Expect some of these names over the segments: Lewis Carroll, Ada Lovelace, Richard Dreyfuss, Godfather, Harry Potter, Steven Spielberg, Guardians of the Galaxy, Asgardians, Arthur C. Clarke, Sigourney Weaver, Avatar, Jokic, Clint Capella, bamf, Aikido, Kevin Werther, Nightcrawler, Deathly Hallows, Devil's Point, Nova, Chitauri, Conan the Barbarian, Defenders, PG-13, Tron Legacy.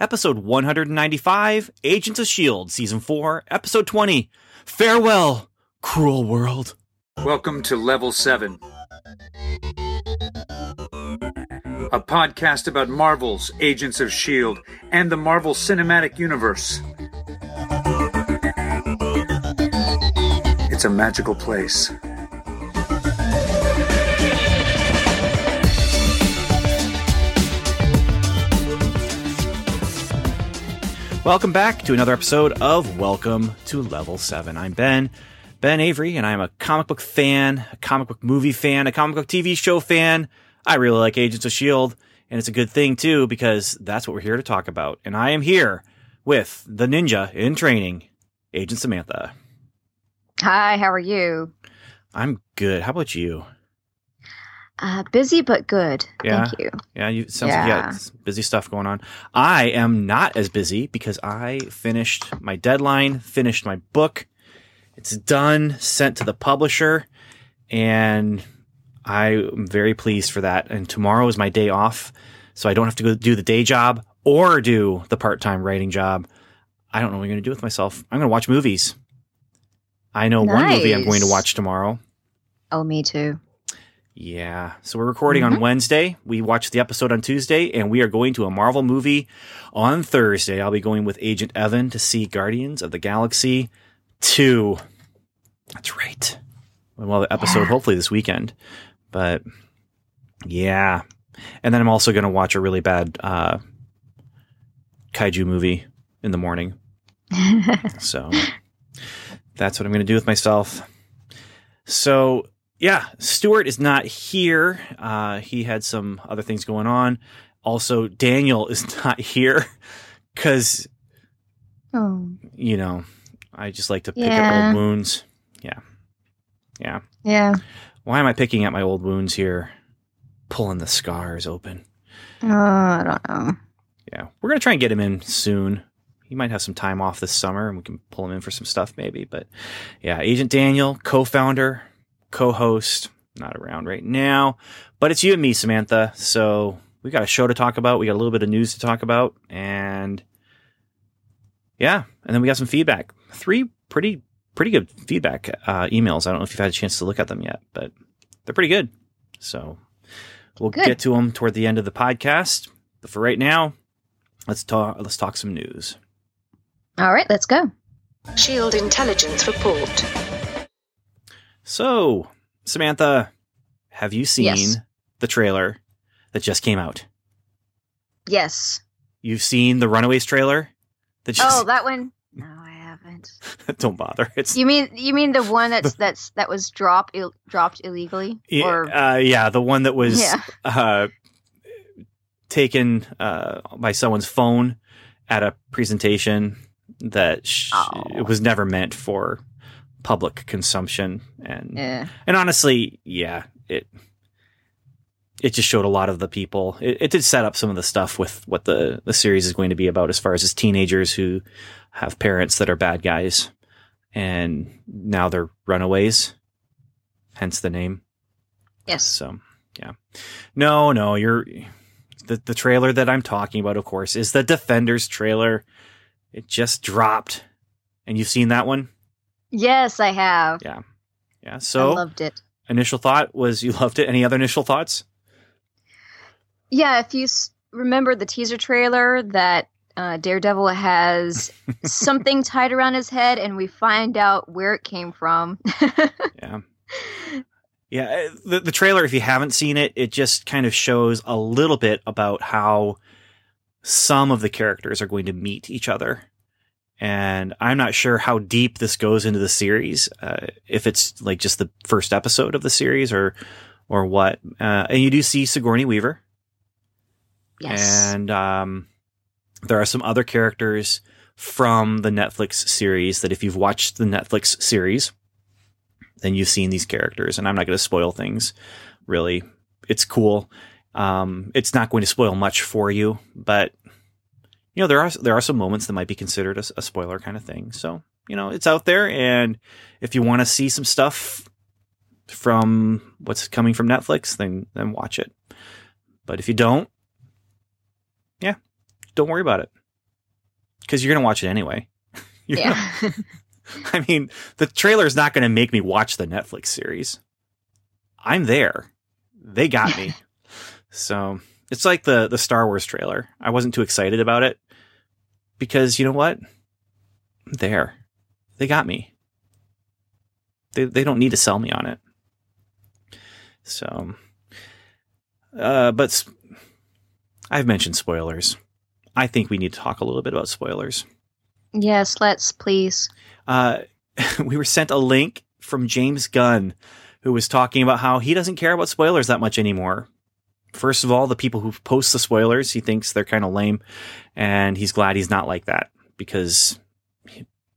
Episode 195, Agents of S.H.I.E.L.D., Season 4, Episode 20, Farewell, Cruel World. Welcome to Level 7, a podcast about Marvel's Agents of S.H.I.E.L.D. and the Marvel Cinematic Universe. It's a magical place. Welcome back to another episode of Welcome to Level 7. I'm Ben Avery, and I'm a comic book fan, a comic book movie fan, a comic book TV show fan. I really like Agents of S.H.I.E.L.D., and it's a good thing, too, because that's what we're here to talk about. And I am here with the ninja in training, Agent Samantha. Hi, how are you? I'm good. How about you? Busy, but good. Yeah. Thank you. Yeah. You sounds like you got busy stuff going on. I am not as busy because I finished my deadline, finished my book. It's done, sent to the publisher, and I'm very pleased for that. And tomorrow is my day off, so I don't have to go do the day job or do the part-time writing job. I don't know what I'm going to do with myself. I'm going to watch movies. I know one movie I'm going to watch tomorrow. Oh, me too. Yeah, so we're recording on Wednesday. We watched the episode on Tuesday, and we are going to a Marvel movie on Thursday. I'll be going with Agent Evan to see Guardians of the Galaxy 2. That's right. Well, the episode hopefully this weekend. But, yeah. And then I'm also going to watch a really bad kaiju movie in the morning. So that's what I'm going to do with myself. So... yeah, Stuart is not here. He had some other things going on. Also, Daniel is not here because, you know, I just like to pick up old wounds. Yeah. Why am I picking up my old wounds here? Pulling the scars open. Oh, I don't know. Yeah, we're going to try and get him in soon. He might have some time off this summer and we can pull him in for some stuff maybe. But yeah, Agent Daniel, co-founder, co-host, not around right now, but it's you and me, Samantha. So we got a show to talk about. We got a little bit of news to talk about, and then we got some feedback. Three pretty good feedback emails. I don't know if you've had a chance to look at them yet, but they're pretty good. So we'll get to them toward the end of the podcast. But for right now, let's talk some news. All right, let's go. S.H.I.E.L.D. Intelligence Report. So, Samantha, have you seen the trailer that just came out? Yes. You've seen the Runaways trailer? That one? No, I haven't. Don't bother. You mean the one that was dropped illegally? Or... the one that was taken by someone's phone at a presentation that it was never meant for public consumption, and honestly, it just showed a lot of the people. It did set up some of the stuff with what the series is going to be about, as far as teenagers who have parents that are bad guys, and now they're runaways, hence the name. Yes. So yeah, no, you're the trailer that I'm talking about, of course, is the Defenders trailer. It just dropped, and you've seen that one. Yes, I have. Yeah. So I loved it. Initial thought was you loved it. Any other initial thoughts? Yeah, if you remember the teaser trailer that Daredevil has something tied around his head, and we find out where it came from. Yeah. The trailer, if you haven't seen it, it just kind of shows a little bit about how some of the characters are going to meet each other. And I'm not sure how deep this goes into the series, if it's like just the first episode of the series or what. And you do see Sigourney Weaver. Yes. And there are some other characters from the Netflix series that if you've watched the Netflix series, then you've seen these characters. And I'm not going to spoil things, really. It's cool. It's not going to spoil much for you, but... you know, there are some moments that might be considered a spoiler kind of thing. So, you know, it's out there. And if you want to see some stuff from what's coming from Netflix, then watch it. But if you don't worry about it. because you're going to watch it anyway. Yeah. I mean, the trailer is not going to make me watch the Netflix series. I'm there. They got me. So it's like the Star Wars trailer. I wasn't too excited about it because you know what? I'm there. They got me. They don't need to sell me on it. So, but I've mentioned spoilers. I think we need to talk a little bit about spoilers. Yes, let's please. We were sent a link from James Gunn, who was talking about how he doesn't care about spoilers that much anymore. First of all, the people who post the spoilers, he thinks they're kind of lame, and he's glad he's not like that because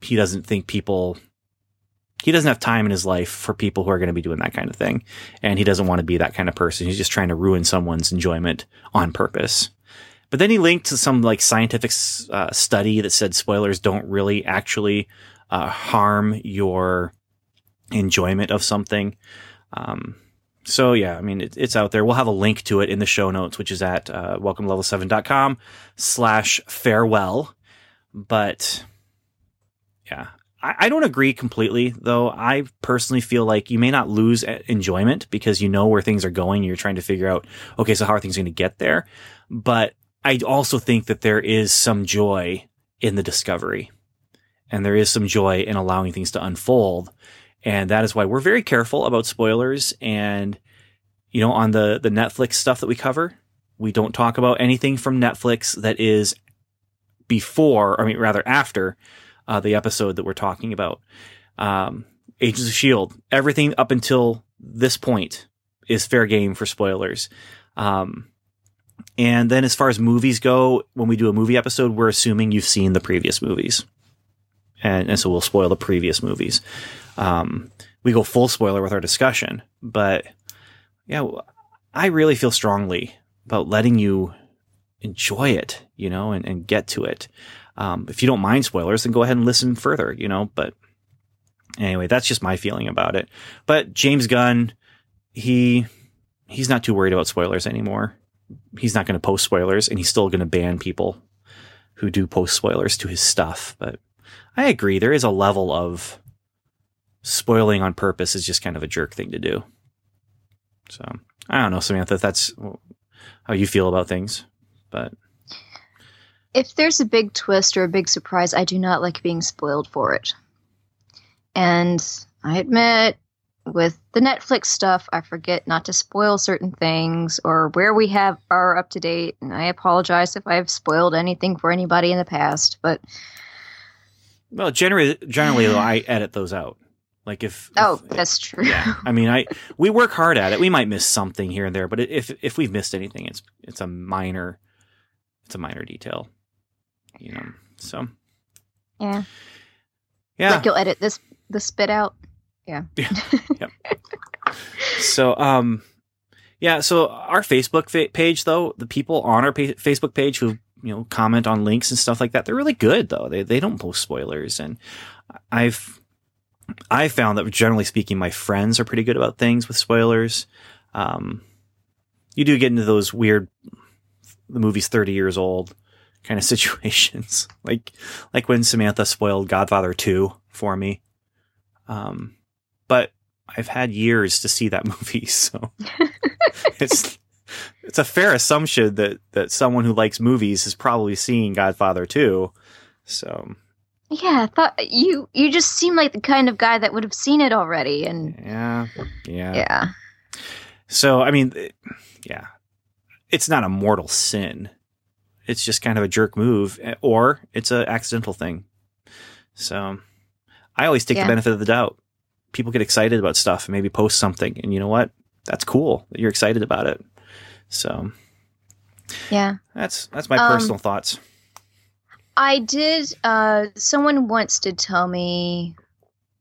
he doesn't think people, he doesn't have time in his life for people who are going to be doing that kind of thing. And he doesn't want to be that kind of person. He's just trying to ruin someone's enjoyment on purpose. But then he linked to some like scientific study that said spoilers don't really actually harm your enjoyment of something. So yeah, I mean, it's out there. We'll have a link to it in the show notes, which is at welcomelevel7.com/farewell. But yeah, I don't agree completely, though. I personally feel like you may not lose enjoyment because you know where things are going. You're trying to figure out, okay, so how are things going to get there? But I also think that there is some joy in the discovery, and there is some joy in allowing things to unfold. And that is why we're very careful about spoilers. And, you know, on the Netflix stuff that we cover, we don't talk about anything from Netflix that is after the episode that we're talking about. Agents of S.H.I.E.L.D., everything up until this point is fair game for spoilers. And then as far as movies go, when we do a movie episode, we're assuming you've seen the previous movies. And so we'll spoil the previous movies. We go full spoiler with our discussion, but yeah, I really feel strongly about letting you enjoy it, you know, and get to it. If you don't mind spoilers, then go ahead and listen further, you know, but anyway, that's just my feeling about it. But James Gunn, he's not too worried about spoilers anymore. He's not going to post spoilers, and he's still going to ban people who do post spoilers to his stuff. But I agree. There is a level of spoiling on purpose is just kind of a jerk thing to do. So I don't know, Samantha, if that's how you feel about things, but if there's a big twist or a big surprise, I do not like being spoiled for it. And I admit with the Netflix stuff, I forget not to spoil certain things or where we have are up to date. And I apologize if I've spoiled anything for anybody in the past, but well, generally though, I edit those out. Like if that's true. Yeah, I mean, we work hard at it. We might miss something here and there, but if we've missed anything, it's a minor detail, you know. So yeah, like you'll edit this bit out. Yeah. Yep. So so our Facebook page though, the people on our Facebook page who, you know, comment on links and stuff like that, they're really good though. They don't post spoilers, and I found that generally speaking, my friends are pretty good about things with spoilers. You do get into those weird, the movie's 30 years old kind of situations. like when Samantha spoiled Godfather 2 for me. But I've had years to see that movie. So it's a fair assumption that someone who likes movies is probably seeing Godfather 2. So yeah, I thought you just seem like the kind of guy that would have seen it already, and yeah. So I mean, yeah, it's not a mortal sin. It's just kind of a jerk move, or it's an accidental thing. So I always take the benefit of the doubt. People get excited about stuff and maybe post something, and you know what? That's cool that you're excited about it. So yeah, that's my personal thoughts. I did, someone once did tell me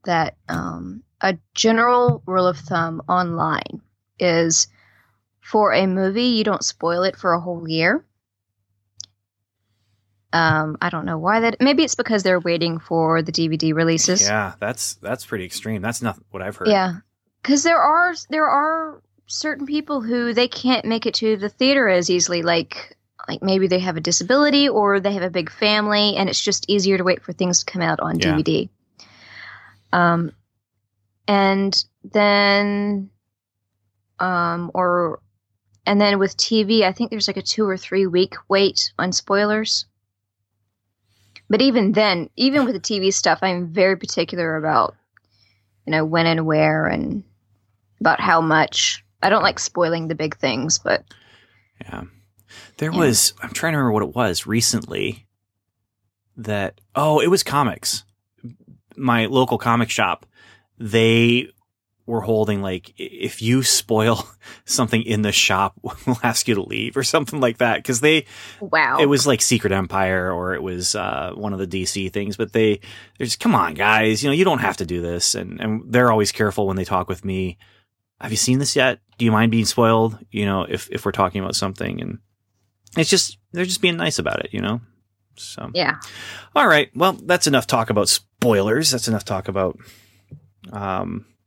that a general rule of thumb online is for a movie, you don't spoil it for a whole year. I don't know why that, maybe it's because they're waiting for the DVD releases. Yeah, that's pretty extreme. That's not what I've heard. Yeah, because there are certain people who they can't make it to the theater as easily, like Like maybe they have a disability or they have a big family and it's just easier to wait for things to come out on DVD. And then, and then with TV, I think there's like a 2 or 3 week wait on spoilers. But even then, even with the TV stuff, I'm very particular about, you know, when and where and about how much. I don't like spoiling the big things, but. Yeah. There was, I'm trying to remember what it was recently that, it was comics. My local comic shop, they were holding like, if you spoil something in the shop, we'll ask you to leave or something like that. Cause they, it was like Secret Empire or it was one of the DC things, but they're just, come on guys, you know, you don't have to do this. And they're always careful when they talk with me. Have you seen this yet? Do you mind being spoiled? You know, if we're talking about something and it's just, they're just being nice about it, you know? So, yeah. All right. Well, that's enough talk about spoilers. That's enough talk about,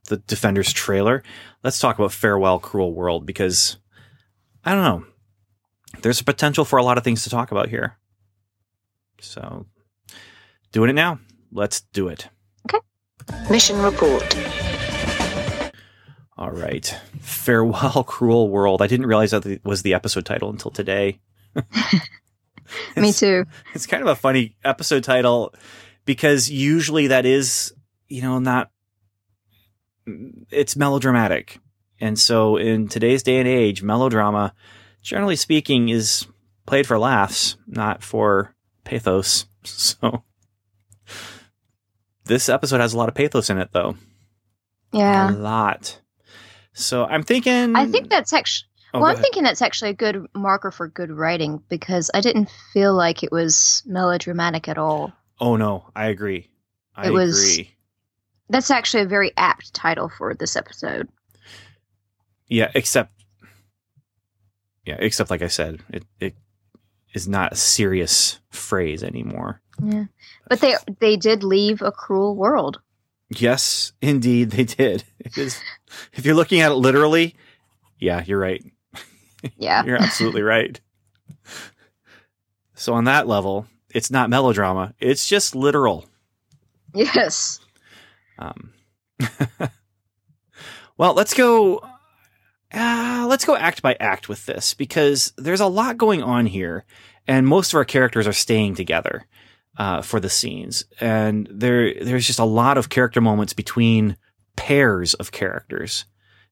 the Defenders trailer. Let's talk about Farewell, Cruel World, because I don't know. There's a potential for a lot of things to talk about here. So doing it now. Let's do it. Okay. Mission report. All right. Farewell, Cruel World. I didn't realize that was the episode title until today. Me too. It's kind of a funny episode title because usually that is, you know, not. It's melodramatic. And so in today's day and age, melodrama, generally speaking, is played for laughs, not for pathos. So this episode has a lot of pathos in it, though. Yeah. A lot. So I'm thinking. I think that's actually. I'm thinking that's actually a good marker for good writing because I didn't feel like it was melodramatic at all. Oh, no. I agree. I agree. That's actually a very apt title for this episode. Yeah, except like I said, it is not a serious phrase anymore. Yeah, but they did leave a cruel world. Yes, indeed, they did. It is, if you're looking at it literally, yeah, you're right. Yeah, you're absolutely right. So on that level, it's not melodrama. It's just literal. Yes. Well, let's go act by act with this because there's a lot going on here and most of our characters are staying together, for the scenes. And there's just a lot of character moments between pairs of characters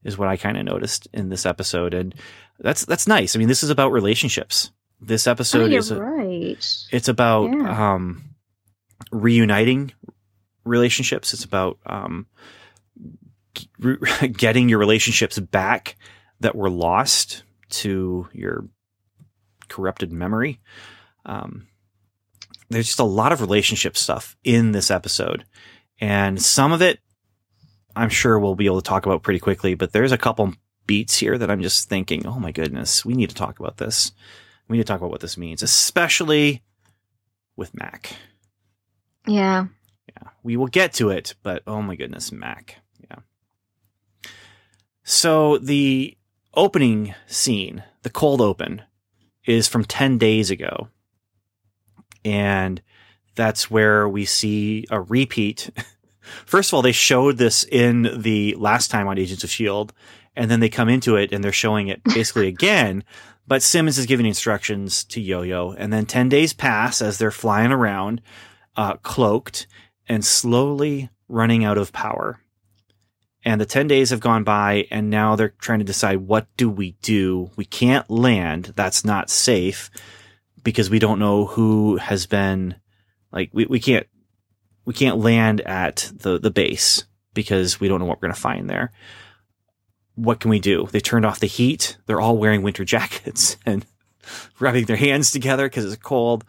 is what I kind of noticed in this episode. And that's nice. I mean, this is about relationships. This episode is right. It's about, reuniting relationships. It's about getting your relationships back that were lost to your corrupted memory. There's just a lot of relationship stuff in this episode, and some of it I'm sure we'll be able to talk about pretty quickly, but there's a couple beats here that I'm just thinking, oh my goodness, we need to talk about this. We need to talk about what this means, especially with Mac. Yeah. Yeah, we will get to it, but oh my goodness, Mac. Yeah. So the opening scene, the cold open, is from 10 days ago. And that's where we see a repeat. First of all, they showed this in the last time on Agents of S.H.I.E.L.D., and then they come into it and they're showing it basically again. But Simmons is giving instructions to Yo-Yo. And then 10 days pass as they're flying around, cloaked, and slowly running out of power. And the 10 days have gone by, and now they're trying to decide, what do we do? We can't land. That's not safe because we don't know who has been, like, we can't land at the base because we don't know what we're going to find there. What can we do? They turned off the heat. They're all wearing winter jackets and rubbing their hands together because it's cold.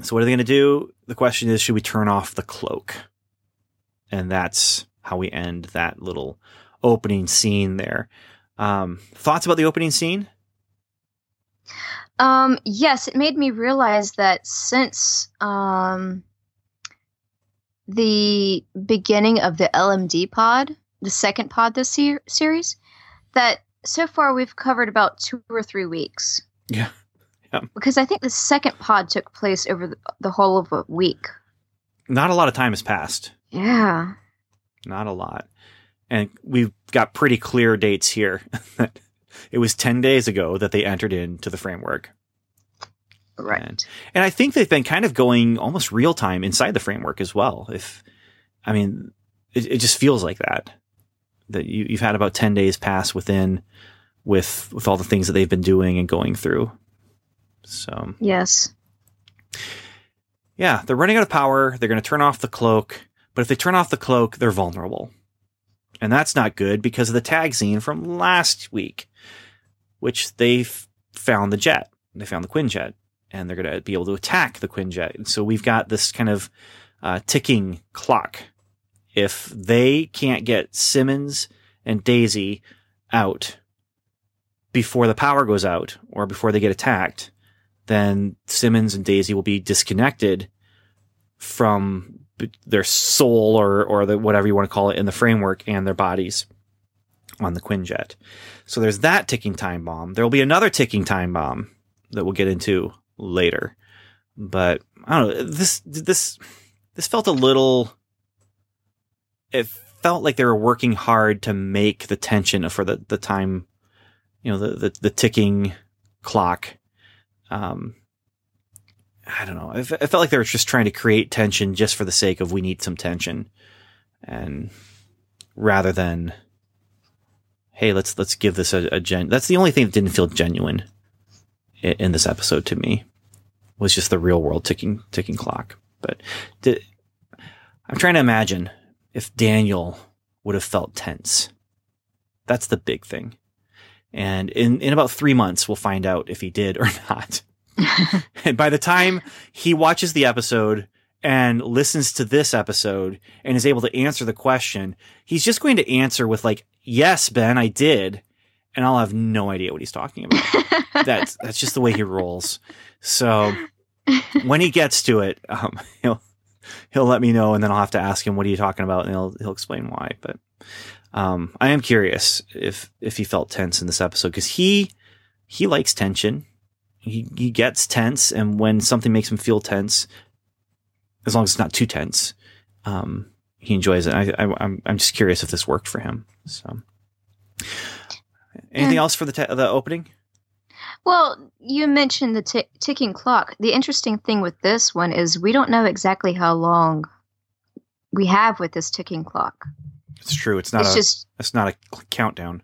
So what are they going to do? The question is, should we turn off the cloak? And that's how we end that little opening scene there. Thoughts about the opening scene? Yes, it made me realize that since the beginning of the LMD pod, the second pod this series, that so far we've covered about 2 or 3 weeks. Yeah. Yeah. Because I think the second pod took place over the whole of a week. Not a lot of time has passed. Yeah. Not a lot. And we've got pretty clear dates here. It was 10 days ago that they entered into the framework. Right. And I think they've been kind of going almost real time inside the framework as well. It just feels like that you've had about 10 days pass within with all the things that they've been doing and going through. So, yes. Yeah. They're running out of power. They're going to turn off the cloak, but if they turn off the cloak, they're vulnerable. And that's not good because of the tag scene from last week, which they've found the jet. They found the Quinjet, and they're going to be able to attack the Quinjet. And so we've got this kind of ticking clock. If they can't get Simmons and Daisy out before the power goes out or before they get attacked, then Simmons and Daisy will be disconnected from their soul or the, whatever you want to call it in the framework and their bodies on the Quinjet. So there's that ticking time bomb. There will be another ticking time bomb that we'll get into later. But I don't know, this felt a little, it felt like they were working hard to make the tension for the time, you know, the ticking clock. I don't know. I felt like they were just trying to create tension just for the sake of we need some tension, and rather than, hey, let's give this a gen. That's the only thing that didn't feel genuine in this episode to me, was just the real world ticking clock. But I'm trying to imagine if Daniel would have felt tense. That's the big thing. And in about 3 months, we'll find out if he did or not. And by the time he watches the episode and listens to this episode and is able to answer the question, he's just going to answer with like, yes, Ben, I did. And I'll have no idea what he's talking about. That's just the way he rolls. So when he gets to it, he'll let me know, and then I'll have to ask him, what are you talking about? And he'll explain why. But I am curious if he felt tense in this episode, because he likes tension. He gets tense, and when something makes him feel tense, as long as it's not too tense, he enjoys it. I'm just curious if this worked for him. So. Anything else for the opening? Well, you mentioned the ticking clock. The interesting thing with this one is we don't know exactly how long we have with this ticking clock. It's true. It's not a countdown.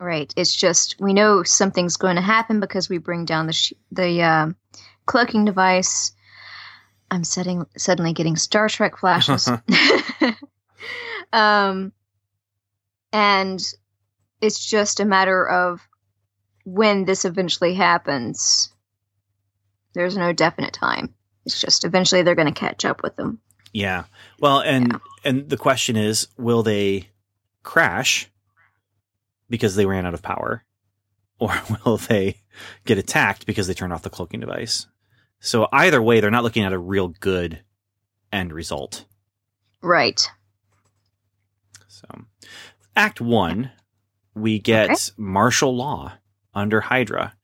Right. It's just we know something's going to happen because we bring down the cloaking device. I'm suddenly getting Star Trek flashes. And it's just a matter of when this eventually happens. There's no definite time. It's just eventually they're going to catch up with them. Yeah. Well, and the question is, will they crash because they ran out of power, or will they get attacked because they turned off the cloaking device? So either way, they're not looking at a real good end result. Right. So Act 1, we get martial law under Hydra,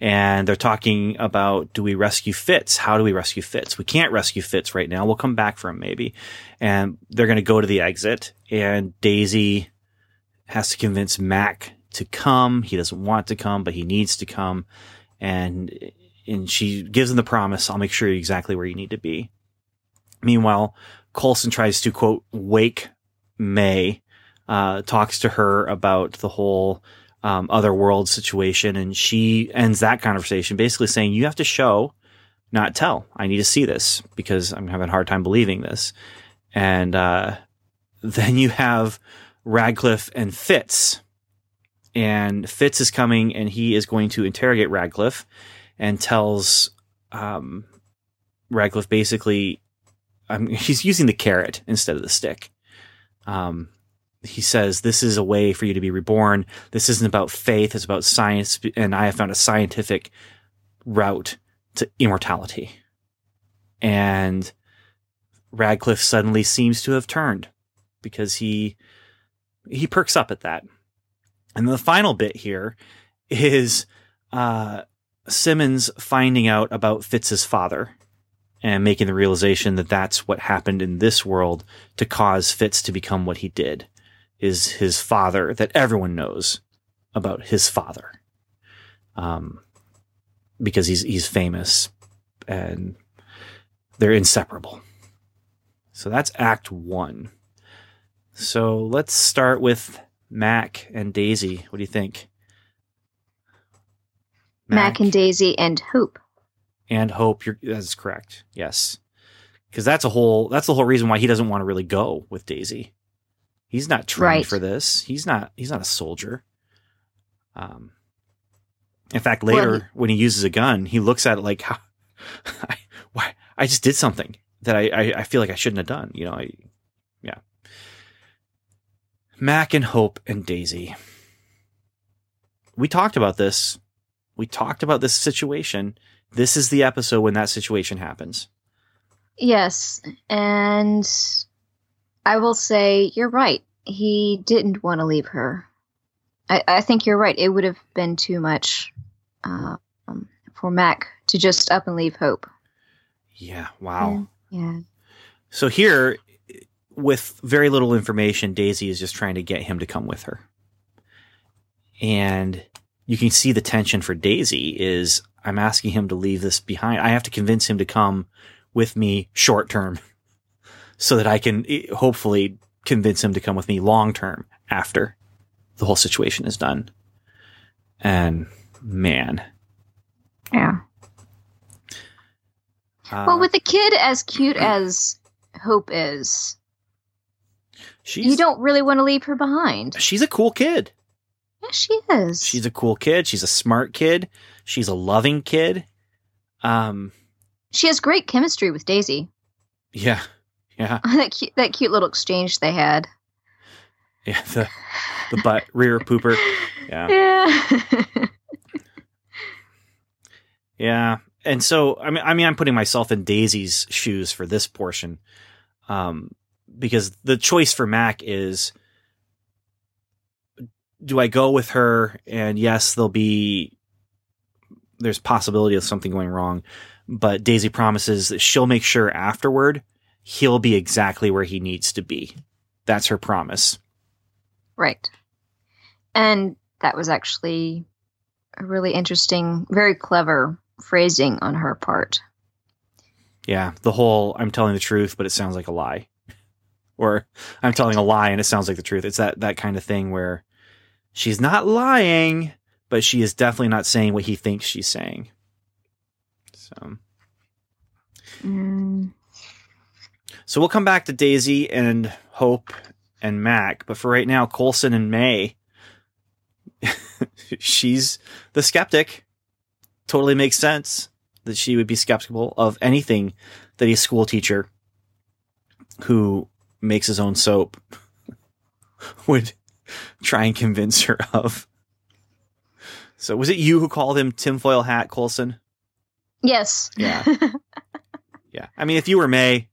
and they're talking about, do we rescue Fitz? How do we rescue Fitz? We can't rescue Fitz right now. We'll come back for him maybe. And they're going to go to the exit, and Daisy has to convince Mac to come. He doesn't want to come, but he needs to come. And she gives him the promise, I'll make sure you're exactly where you need to be. Meanwhile, Coulson tries to, quote, wake May, talks to her about the whole other world situation, and she ends that conversation basically saying, you have to show, not tell. I need to see this because I'm having a hard time believing this. And then you have Radcliffe and Fitz, and Fitz is coming, and he is going to interrogate Radcliffe, and tells Radcliffe basically, he's using the carrot instead of the stick. He says, this is a way for you to be reborn. This isn't about faith. It's about science. And I have found a scientific route to immortality. And Radcliffe suddenly seems to have turned, because he perks up at that. And the final bit here is Simmons finding out about Fitz's father and making the realization that that's what happened in this world to cause Fitz to become what he did, is his father, that everyone knows about his father. Because he's famous and they're inseparable. So that's act one. So let's start with Mac and Daisy. What do you think? Mac and Daisy and Hope. And Hope, that's correct. Yes. Because that's the whole reason why he doesn't want to really go with Daisy. He's not trained for this. He's not a soldier. In fact, later when he uses a gun, he looks at it like, I just did something that I feel like I shouldn't have done. You know, yeah. Mac and Hope and Daisy. We talked about this. We talked about this situation. This is the episode when that situation happens. Yes. And I will say you're right. He didn't want to leave her. I think you're right. It would have been too much for Mac to just up and leave Hope. Yeah. Wow. Yeah. So here, with very little information, Daisy is just trying to get him to come with her. And you can see the tension for Daisy is, I'm asking him to leave this behind. I have to convince him to come with me short term so that I can hopefully convince him to come with me long term after the whole situation is done. And man. Yeah. Well, with a kid as cute as Hope is, you don't really want to leave her behind. She's a cool kid. Yeah, she is. She's a cool kid. She's a smart kid. She's a loving kid. She has great chemistry with Daisy. Yeah. Yeah. that cute little exchange they had. Yeah. The butt rear pooper. Yeah. Yeah. And so, I mean, I'm putting myself in Daisy's shoes for this portion. Because the choice for Mac is, do I go with her? And yes, there's possibility of something going wrong, but Daisy promises that she'll make sure afterward he'll be exactly where he needs to be. That's her promise. Right. And that was actually a really interesting, very clever phrasing on her part. Yeah. The whole, I'm telling the truth, but it sounds like a lie, or I'm telling a lie and it sounds like the truth. It's that kind of thing where she's not lying, but she is definitely not saying what he thinks she's saying. So. So we'll come back to Daisy and Hope and Mac, but for right now, Coulson and May, she's the skeptic. Totally makes sense that she would be skeptical of anything that a school teacher who makes his own soap would try and convince her of. So was it you who called him tinfoil hat, Coulson? Yes. Yeah. Yeah. I mean, if you were May,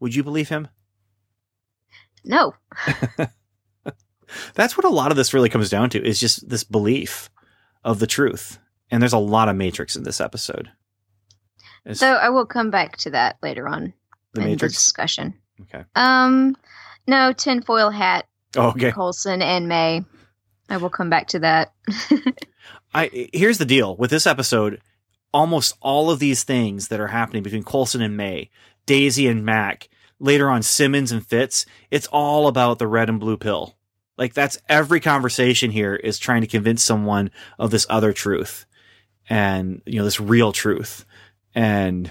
would you believe him? No. That's what a lot of this really comes down to, is just this belief of the truth. And there's a lot of Matrix in this episode. So I will come back to that later on in the discussion. Okay. No, tinfoil hat. Oh, okay. Coulson and May. I will come back to that. Here's the deal with this episode. Almost all of these things that are happening between Coulson and May, Daisy and Mac, later on Simmons and Fitz, it's all about the red and blue pill. Like, that's every conversation here is trying to convince someone of this other truth and, you know, this real truth. And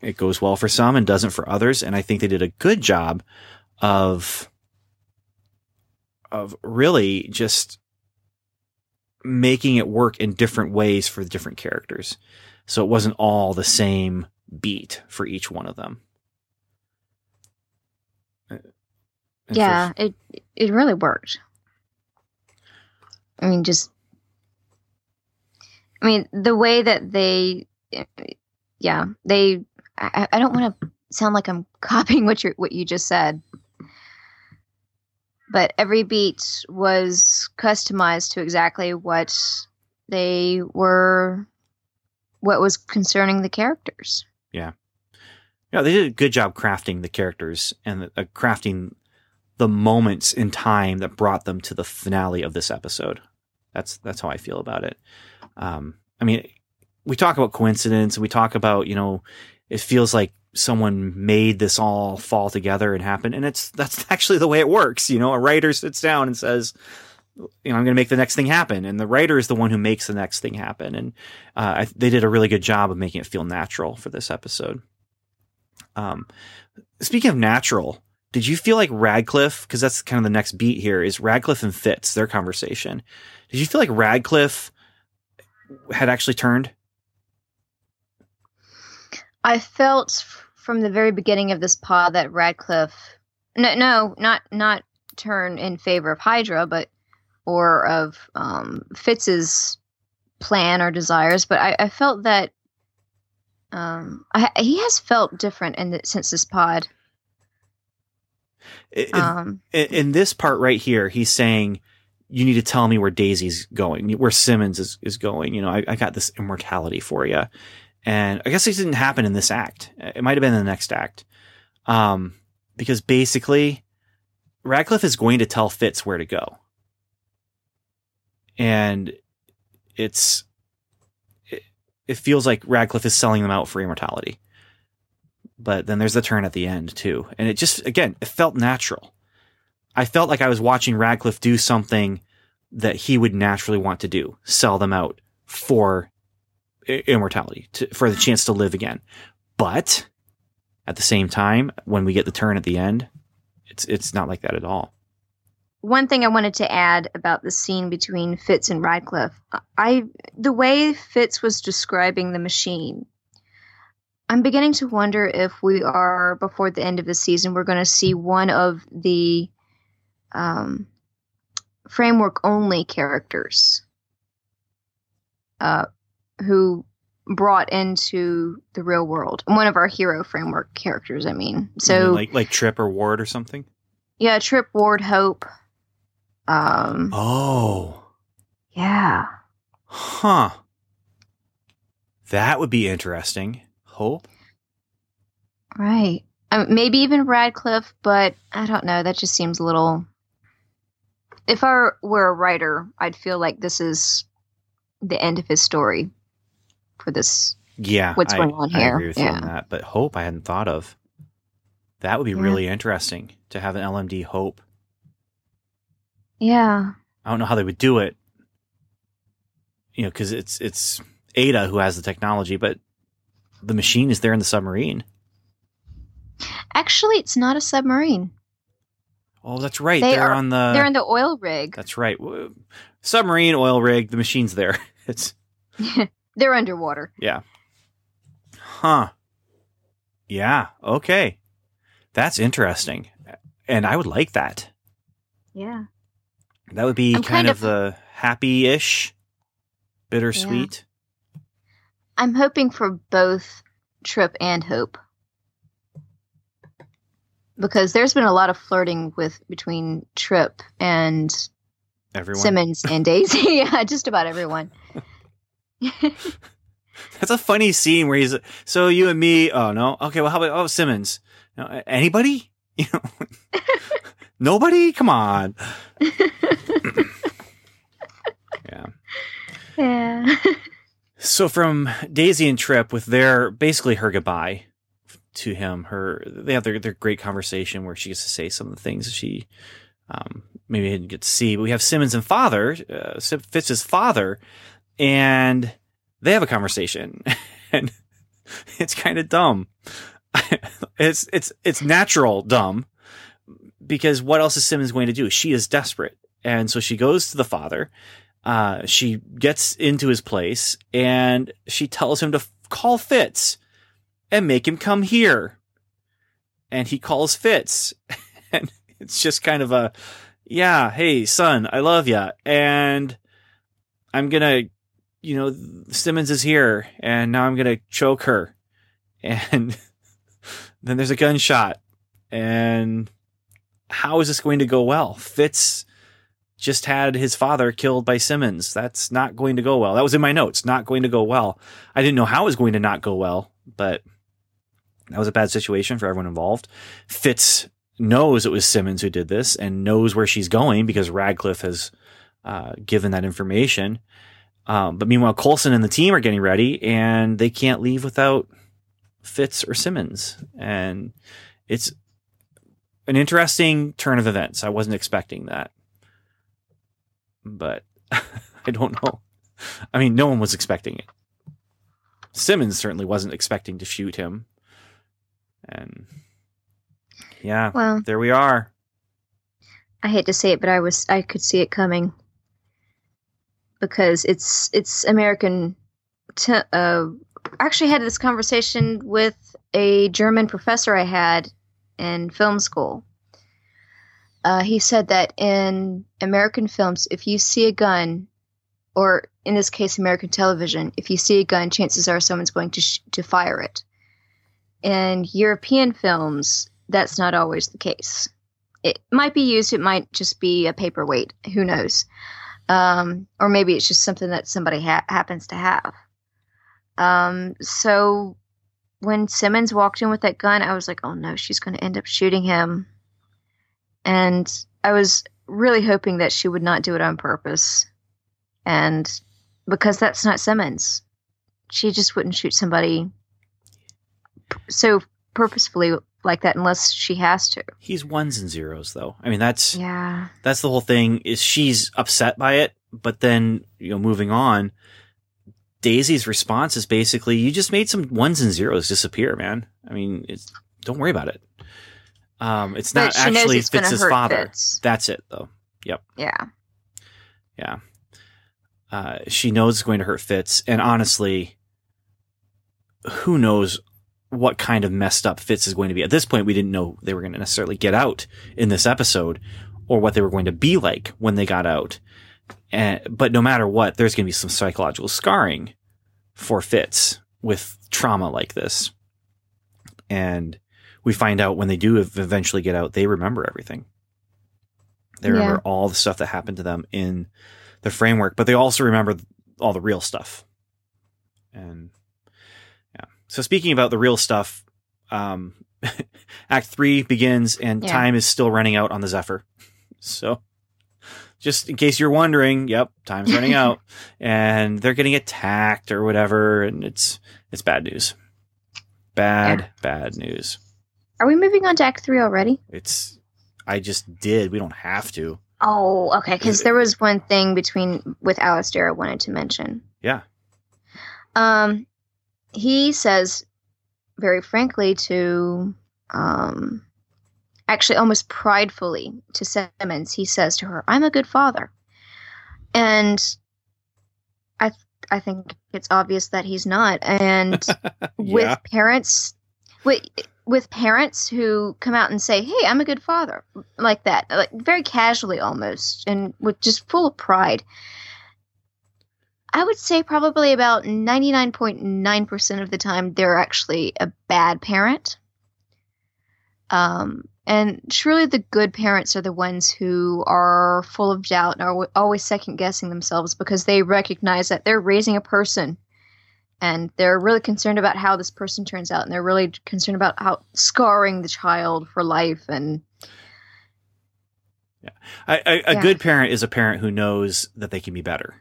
it goes well for some and doesn't for others. And I think they did a good job of really just making it work in different ways for the different characters. So it wasn't all the same beat for each one of them. And yeah, it really worked. I mean, the way that I don't want to sound like I'm copying what you just said, but every beat was customized to exactly what they were what was concerning the characters. Yeah. Yeah, they did a good job crafting the characters and crafting the moments in time that brought them to the finale of this episode. That's how I feel about it. I mean, we talk about coincidence and we talk about, you know, it feels like someone made this all fall together and happen. And that's actually the way it works. You know, a writer sits down and says, you know, I'm going to make the next thing happen. And the writer is the one who makes the next thing happen. And they did a really good job of making it feel natural for this episode. Speaking of natural, did you feel like Radcliffe, because that's kind of the next beat here, is Radcliffe and Fitz, their conversation. Did you feel like Radcliffe had actually turned? I felt from the very beginning of this pod that Radcliffe, not turn in favor of Hydra, but or of Fitz's plan or desires. But I felt that he has felt different since this pod. In this part right here, he's saying, you need to tell me where Daisy's going, where Simmons is going. You know, I got this immortality for you. And I guess it didn't happen in this act. It might have been in the next act. Because basically, Radcliffe is going to tell Fitz where to go. And it feels like Radcliffe is selling them out for immortality. But then there's the turn at the end, too. And it just, again, it felt natural. I felt like I was watching Radcliffe do something that he would naturally want to do. Sell them out for immortality, for the chance to live again. But at the same time, when we get the turn at the end, it's not like that at all. One thing I wanted to add about the scene between Fitz and Radcliffe, the way Fitz was describing the machine, I'm beginning to wonder if we are, before the end of the season, we're going to see one of the framework-only characters who brought into the real world. One of our hero framework characters, I mean. So, like Trip or Ward or something? Yeah, Trip, Ward, Hope. Oh. Yeah. Huh. That would be interesting. Hope? Right. Maybe even Radcliffe, but I don't know. That just seems a little... If I were a writer, I'd feel like this is the end of his story for this. Yeah. What's going on here. I agree with you on that. But Hope I hadn't thought of. That would be really interesting to have an LMD Hope. Yeah. I don't know how they would do it. You know, because it's Ada who has the technology, but the machine is there in the submarine. Actually, it's not a submarine. Oh, that's right. They're in the oil rig. That's right. Submarine, oil rig, the machine's there. They're underwater. Yeah. Huh. Yeah. Okay. That's interesting. And I would like that. Yeah. That would be kind of the happy-ish, bittersweet. Yeah. I'm hoping for both Trip and Hope. Because there's been a lot of flirting between Trip and everyone. Simmons and Daisy. Yeah, just about everyone. That's a funny scene where he's so you and me. Oh no. Okay. Well, how about Simmons? No, anybody? You know, nobody. Come on. Yeah. Yeah. So from Daisy and Trip with their basically her goodbye to him, they have their great conversation where she gets to say some of the things she maybe didn't get to see. But we have Simmons and father, Fitz's father, and they have a conversation, and it's kind of dumb. It's natural dumb, because what else is Simmons going to do? She is desperate, and so she goes to the father. She gets into his place, and she tells him to call Fitz and make him come here. And he calls Fitz, and it's just kind of a, yeah, hey, son, I love ya, and I'm gonna, you know, Simmons is here, and now I'm gonna choke her. And then there's a gunshot, and how is this going to go well? Fitz just had his father killed by Simmons. That's not going to go well. That was in my notes. Not going to go well. I didn't know how it was going to not go well, but that was a bad situation for everyone involved. Fitz knows it was Simmons who did this and knows where she's going because Radcliffe has given that information. But meanwhile, Coulson and the team are getting ready and they can't leave without Fitz or Simmons. And it's an interesting turn of events. I wasn't expecting that. But I don't know. I mean, no one was expecting it. Simmons certainly wasn't expecting to shoot him. And yeah, well, there we are. I hate to say it, but I could see it coming because it's American. I actually had this conversation with a German professor I had in film school. He said that in American films, if you see a gun, or in this case, American television, if you see a gun, chances are someone's going to fire it. In European films, that's not always the case. It might be used. It might just be a paperweight. Who knows? Or maybe it's just something that somebody happens to have. So when Simmons walked in with that gun, I was like, oh no, she's going to end up shooting him. And I was really hoping that she would not do it on purpose. And because that's not Simmons, she just wouldn't shoot somebody so purposefully like that unless she has to. He's ones and zeros though. I mean, that's the whole thing is she's upset by it, but then, moving on, Daisy's response is basically, you just made some ones and zeros disappear, man. I mean, don't worry about it. It's but not actually it's Fitz's father. Fitz. That's it though. Yep. Yeah. She knows it's going to hurt Fitz. And honestly, who knows what kind of messed up Fitz is going to be. At this point, we didn't know they were going to necessarily get out in this episode or what they were going to be like when they got out. But no matter what, there's going to be some psychological scarring for Fitz with trauma like this. And we find out when they do eventually get out, they remember everything. They remember all the stuff that happened to them in the framework, but they also remember all the real stuff. And so speaking about the real stuff, Act 3 begins and time is still running out on the Zephyr. So just in case you're wondering, yep, time's running out and they're getting attacked or whatever. And it's bad news. Bad news. Are we moving on to Act 3 already? I just did. We don't have to. Oh, okay. Because there was one thing with Alistair I wanted to mention. Yeah. He says, very frankly, to actually almost pridefully to Simmons, he says to her, I'm a good father. And I think it's obvious that he's not. And with parents who come out and say, hey, I'm a good father, like that, like very casually almost, and with just full of pride. I would say probably about 99.9% of the time they're actually a bad parent. And surely the good parents are the ones who are full of doubt and are always second guessing themselves because they recognize that they're raising a person and they're really concerned about how this person turns out. And they're really concerned about how scarring the child for life. And a good parent is a parent who knows that they can be better.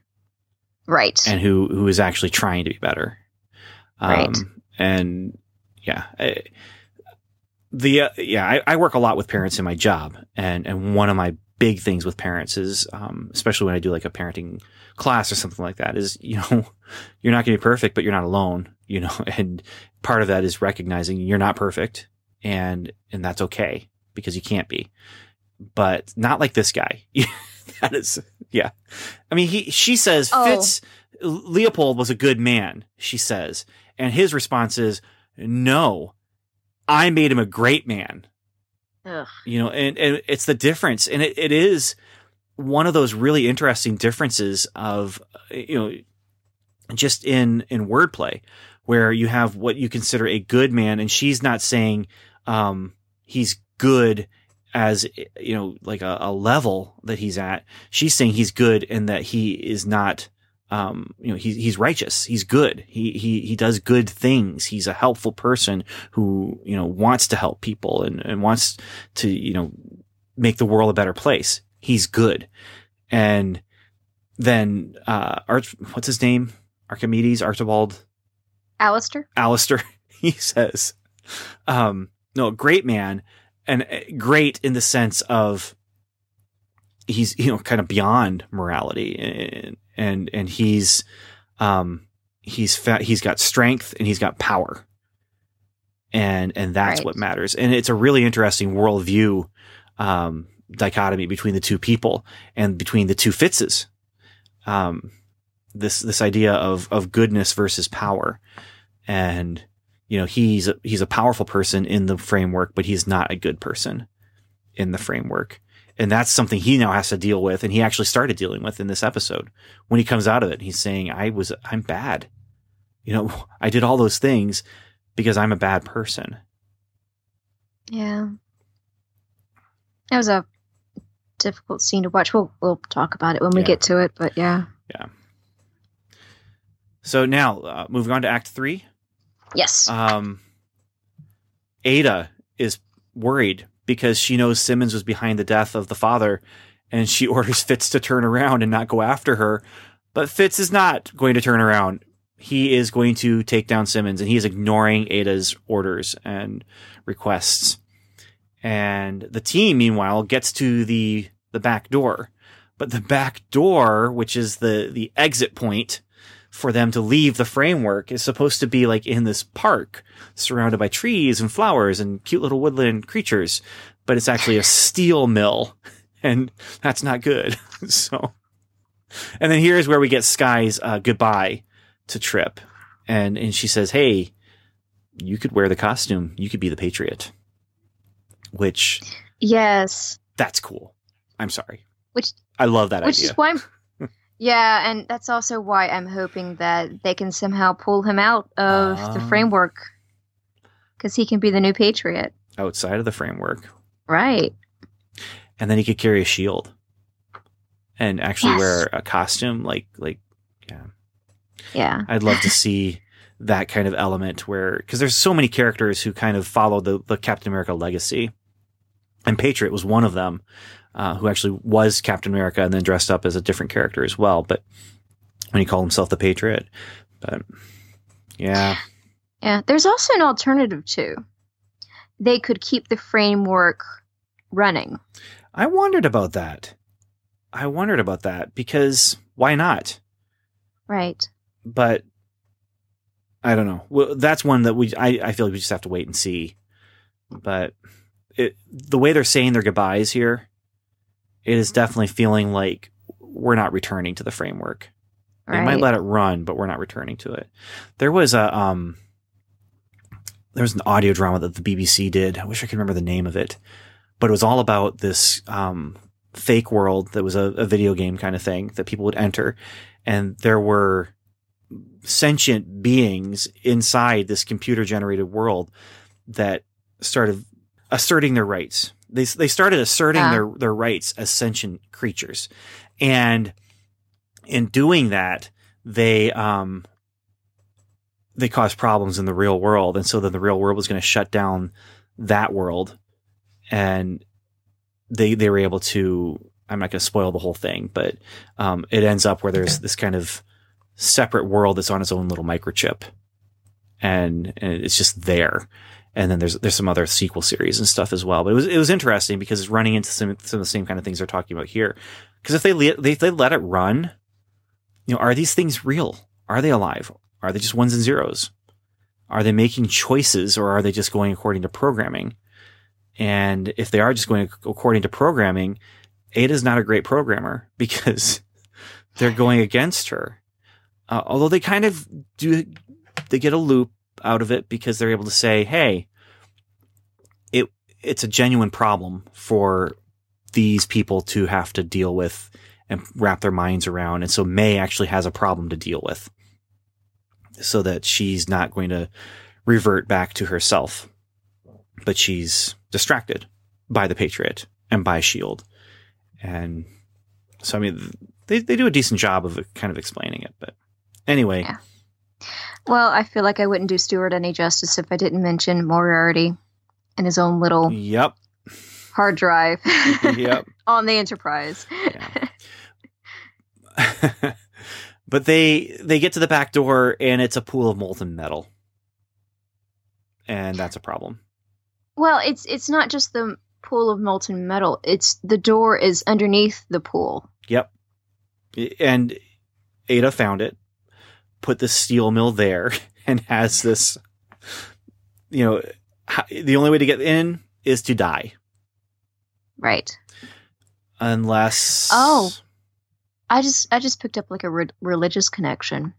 Right. And who is actually trying to be better. Right. And I work a lot with parents in my job. And one of my big things with parents is, especially when I do like a parenting class or something like that is, you're not going to be perfect, but you're not alone, and part of that is recognizing you're not perfect and that's okay because you can't be, but not like this guy. That is, I mean, she says, Leopold was a good man, she says. And his response is, no, I made him a great man. Ugh. And it's the difference. And it is one of those really interesting differences of, just in wordplay where you have what you consider a good man. And she's not saying he's good as, you know, like a level that he's at. She's saying he's good and that he is not, you know, he's righteous. He's good. He does good things. He's a helpful person who, you know, wants to help people and wants to, you know, make the world a better place. He's good. And then, what's his name? Archimedes, Archibald. Alistair. He says, no, great man. And great in the sense of he's, you know, kind of beyond morality, and he's fat, he's got strength and he's got power, and that's right. What matters. And it's a really interesting worldview dichotomy between the two people and between the two Fitzes. This idea of goodness versus power, and. You know, he's a powerful person in the framework, but he's not a good person in the framework. And that's something he now has to deal with. And he actually started dealing with in this episode. When he comes out of it, he's saying, I'm bad. You know, I did all those things because I'm a bad person. Yeah. It was a difficult scene to watch. We'll talk about it when we get to it, but yeah. Yeah. So now moving on to Act 3. Yes. Ada is worried because she knows Simmons was behind the death of the father, and she orders Fitz to turn around and not go after her. But Fitz is not going to turn around. He is going to take down Simmons, and he is ignoring Ada's orders and requests. And the team, meanwhile, gets to the back door. But the back door, which is the exit point for them to leave the framework, is supposed to be like in this park surrounded by trees and flowers and cute little woodland creatures, but it's actually a steel mill, and that's not good. So, and then here's where we get Sky's goodbye to Trip. And she says, hey, you could wear the costume. You could be the Patriot, which. Yes. That's cool. I'm sorry. Which I love that idea. Which is why I'm. Yeah, and that's also why I'm hoping that they can somehow pull him out of the framework, because he can be the new Patriot. Outside of the framework. Right. And then he could carry a shield and actually wear a costume. Like, yeah. Yeah. I'd love to see that kind of element where, because there's so many characters who kind of follow the Captain America legacy, and Patriot was one of them. Who actually was Captain America and then dressed up as a different character as well. But when he called himself the Patriot, but yeah. Yeah. There's also an alternative too. They could keep the framework running. I wondered about that because why not? Right. But I don't know. Well, that's one that I feel like we just have to wait and see, but the way they're saying their goodbyes here, it is definitely feeling like we're not returning to the framework. Right. They might let it run, but we're not returning to it. There was an audio drama that the BBC did. I wish I could remember the name of it, but it was all about this fake world that was a video game kind of thing that people would enter. And there were sentient beings inside this computer-generated world that started asserting their rights. They started asserting their rights as sentient creatures, and in doing that, they caused problems in the real world, and so then the real world was going to shut down that world, and they were able to. I'm not going to spoil the whole thing, but it ends up where there's this kind of separate world that's on its own little microchip, and it's just there. And then there's some other sequel series and stuff as well. But it was interesting because it's running into some of the same kind of things they're talking about here. Because if they let it run, you know, are these things real? Are they alive? Are they just ones and zeros? Are they making choices, or are they just going according to programming? And if they are just going according to programming, Ada's not a great programmer because they're going against her. Although they kind of do, they get a loop out of it because they're able to say, hey, it's a genuine problem for these people to have to deal with and wrap their minds around. And so May actually has a problem to deal with, so that she's not going to revert back to herself, but she's distracted by The Patriot and by S.H.I.E.L.D. And so, I mean, they do a decent job of kind of explaining it. But anyway. Yeah. Well, I feel like I wouldn't do Stewart any justice if I didn't mention Moriarty and his own little hard drive on the Enterprise. Yeah. But they get to the back door, and it's a pool of molten metal. And that's a problem. Well, it's not just the pool of molten metal. It's the door is underneath the pool. Yep. And Ada found it, put the steel mill there, and has this, you know, the only way to get in is to die. Right. Unless... Oh, I just picked up like a religious connection,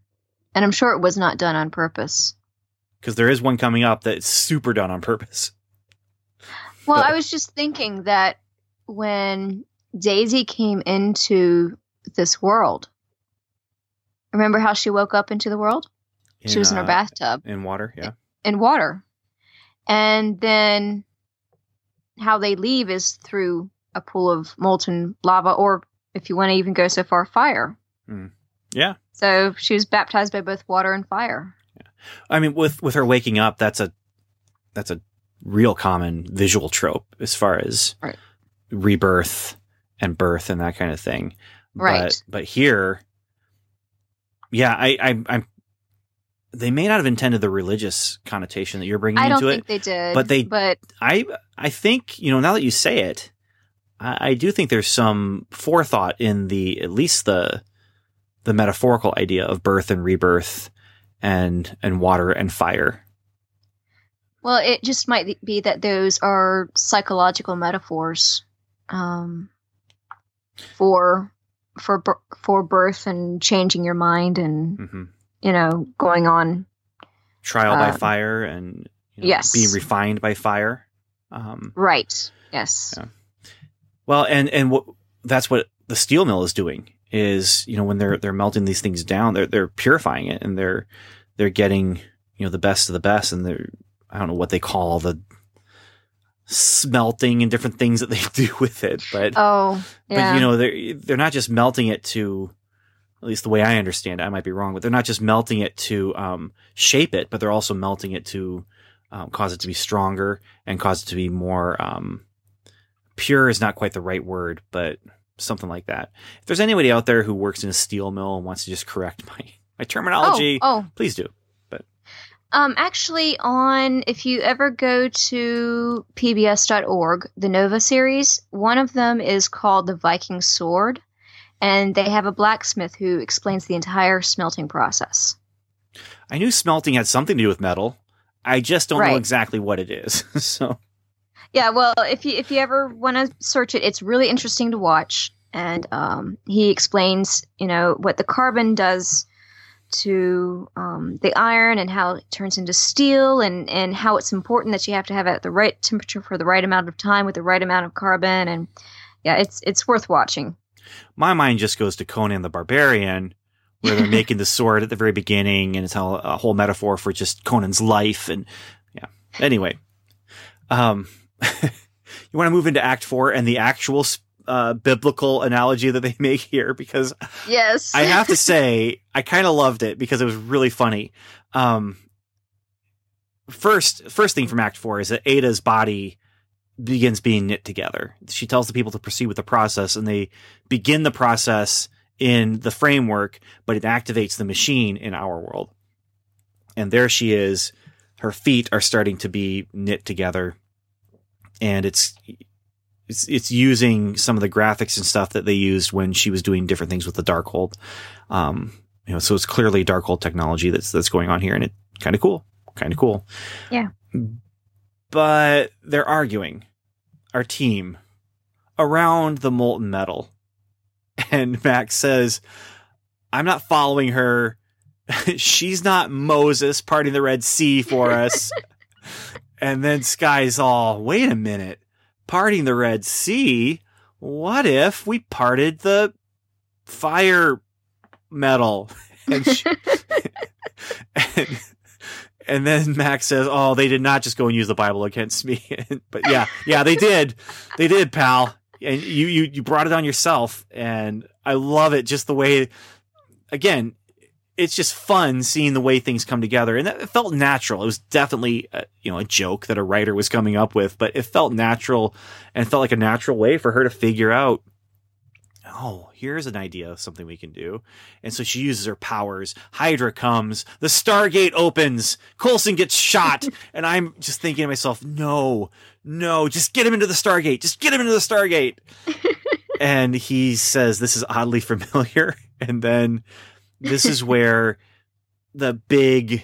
and I'm sure it was not done on purpose. Because there is one coming up that's super done on purpose. Well, but I was just thinking that when Daisy came into this world, remember how she woke up into the world? She was in her bathtub. In water, yeah. In water. And then how they leave is through a pool of molten lava, or if you want to even go so far, fire. Mm. Yeah. So she was baptized by both water and fire. Yeah. I mean, with her waking up, that's a real common visual trope as far as rebirth and birth and that kind of thing. Right. But here, yeah, I'm they may not have intended the religious connotation that you're bringing into it. I don't think they did. But I think, you know, now that you say it, I do think there's some forethought in at least the metaphorical idea of birth and rebirth and water and fire. Well, it just might be that those are psychological metaphors for birth and changing your mind and you know, going on trial by fire and being refined by fire. Right. Yes. Yeah. Well, that's what the steel mill is doing is, you know, when they're melting these things down, they're purifying it, and they're getting, you know, the best of the best, and they're, I don't know what they call the smelting and different things that they do with it, but you know, they're not just melting it to, at least the way I understand it, I might be wrong, but they're not just melting it to shape it, but they're also melting it to cause it to be stronger and cause it to be more pure is not quite the right word, but something like that. If there's anybody out there who works in a steel mill and wants to just correct my terminology, please do. Actually, if you ever go to pbs.org, the Nova series, one of them is called The Viking Sword, and they have a blacksmith who explains the entire smelting process. I knew smelting had something to do with metal. I just don't know exactly what it is. So, yeah, well, if you ever want to search it, it's really interesting to watch. And he explains, you know, what the carbon does to the iron and how it turns into steel, and how it's important that you have to have it at the right temperature for the right amount of time with the right amount of carbon. And yeah, it's worth watching. My mind just goes to Conan the Barbarian, where they're making the sword at the very beginning, and it's a whole metaphor for just Conan's life. And yeah, anyway, you want to move into Act 4 and the actual biblical analogy that they make here, because yes, I have to say I kind of loved it because it was really funny. First thing from Act 4 is that Ada's body begins being knit together. She tells the people to proceed with the process, and they begin the process in the framework, but it activates the machine in our world. And there she is. Her feet are starting to be knit together, and it's using some of the graphics and stuff that they used when she was doing different things with the Darkhold. You know, so it's clearly Darkhold technology that's going on here, and it kind of cool. Yeah. But they're arguing, our team, around the molten metal. And Max says, I'm not following her. She's not Moses parting the Red Sea for us. And then Sky's all, wait a minute. Parting the Red Sea? What if we parted the fire metal? And, And then Max says, "Oh, they did not just go and use the Bible against me." But yeah, they did. They did, pal. And you brought it on yourself. And I love it. Just the way, again, it's just fun seeing the way things come together. And it felt natural. It was definitely a joke that a writer was coming up with, but it felt natural and felt like a natural way for her to figure out, oh, here's an idea of something we can do. And so she uses her powers. Hydra comes. The Stargate opens. Coulson gets shot. And I'm just thinking to myself, no, just get him into the Stargate. And he says, this is oddly familiar. And then this is where the big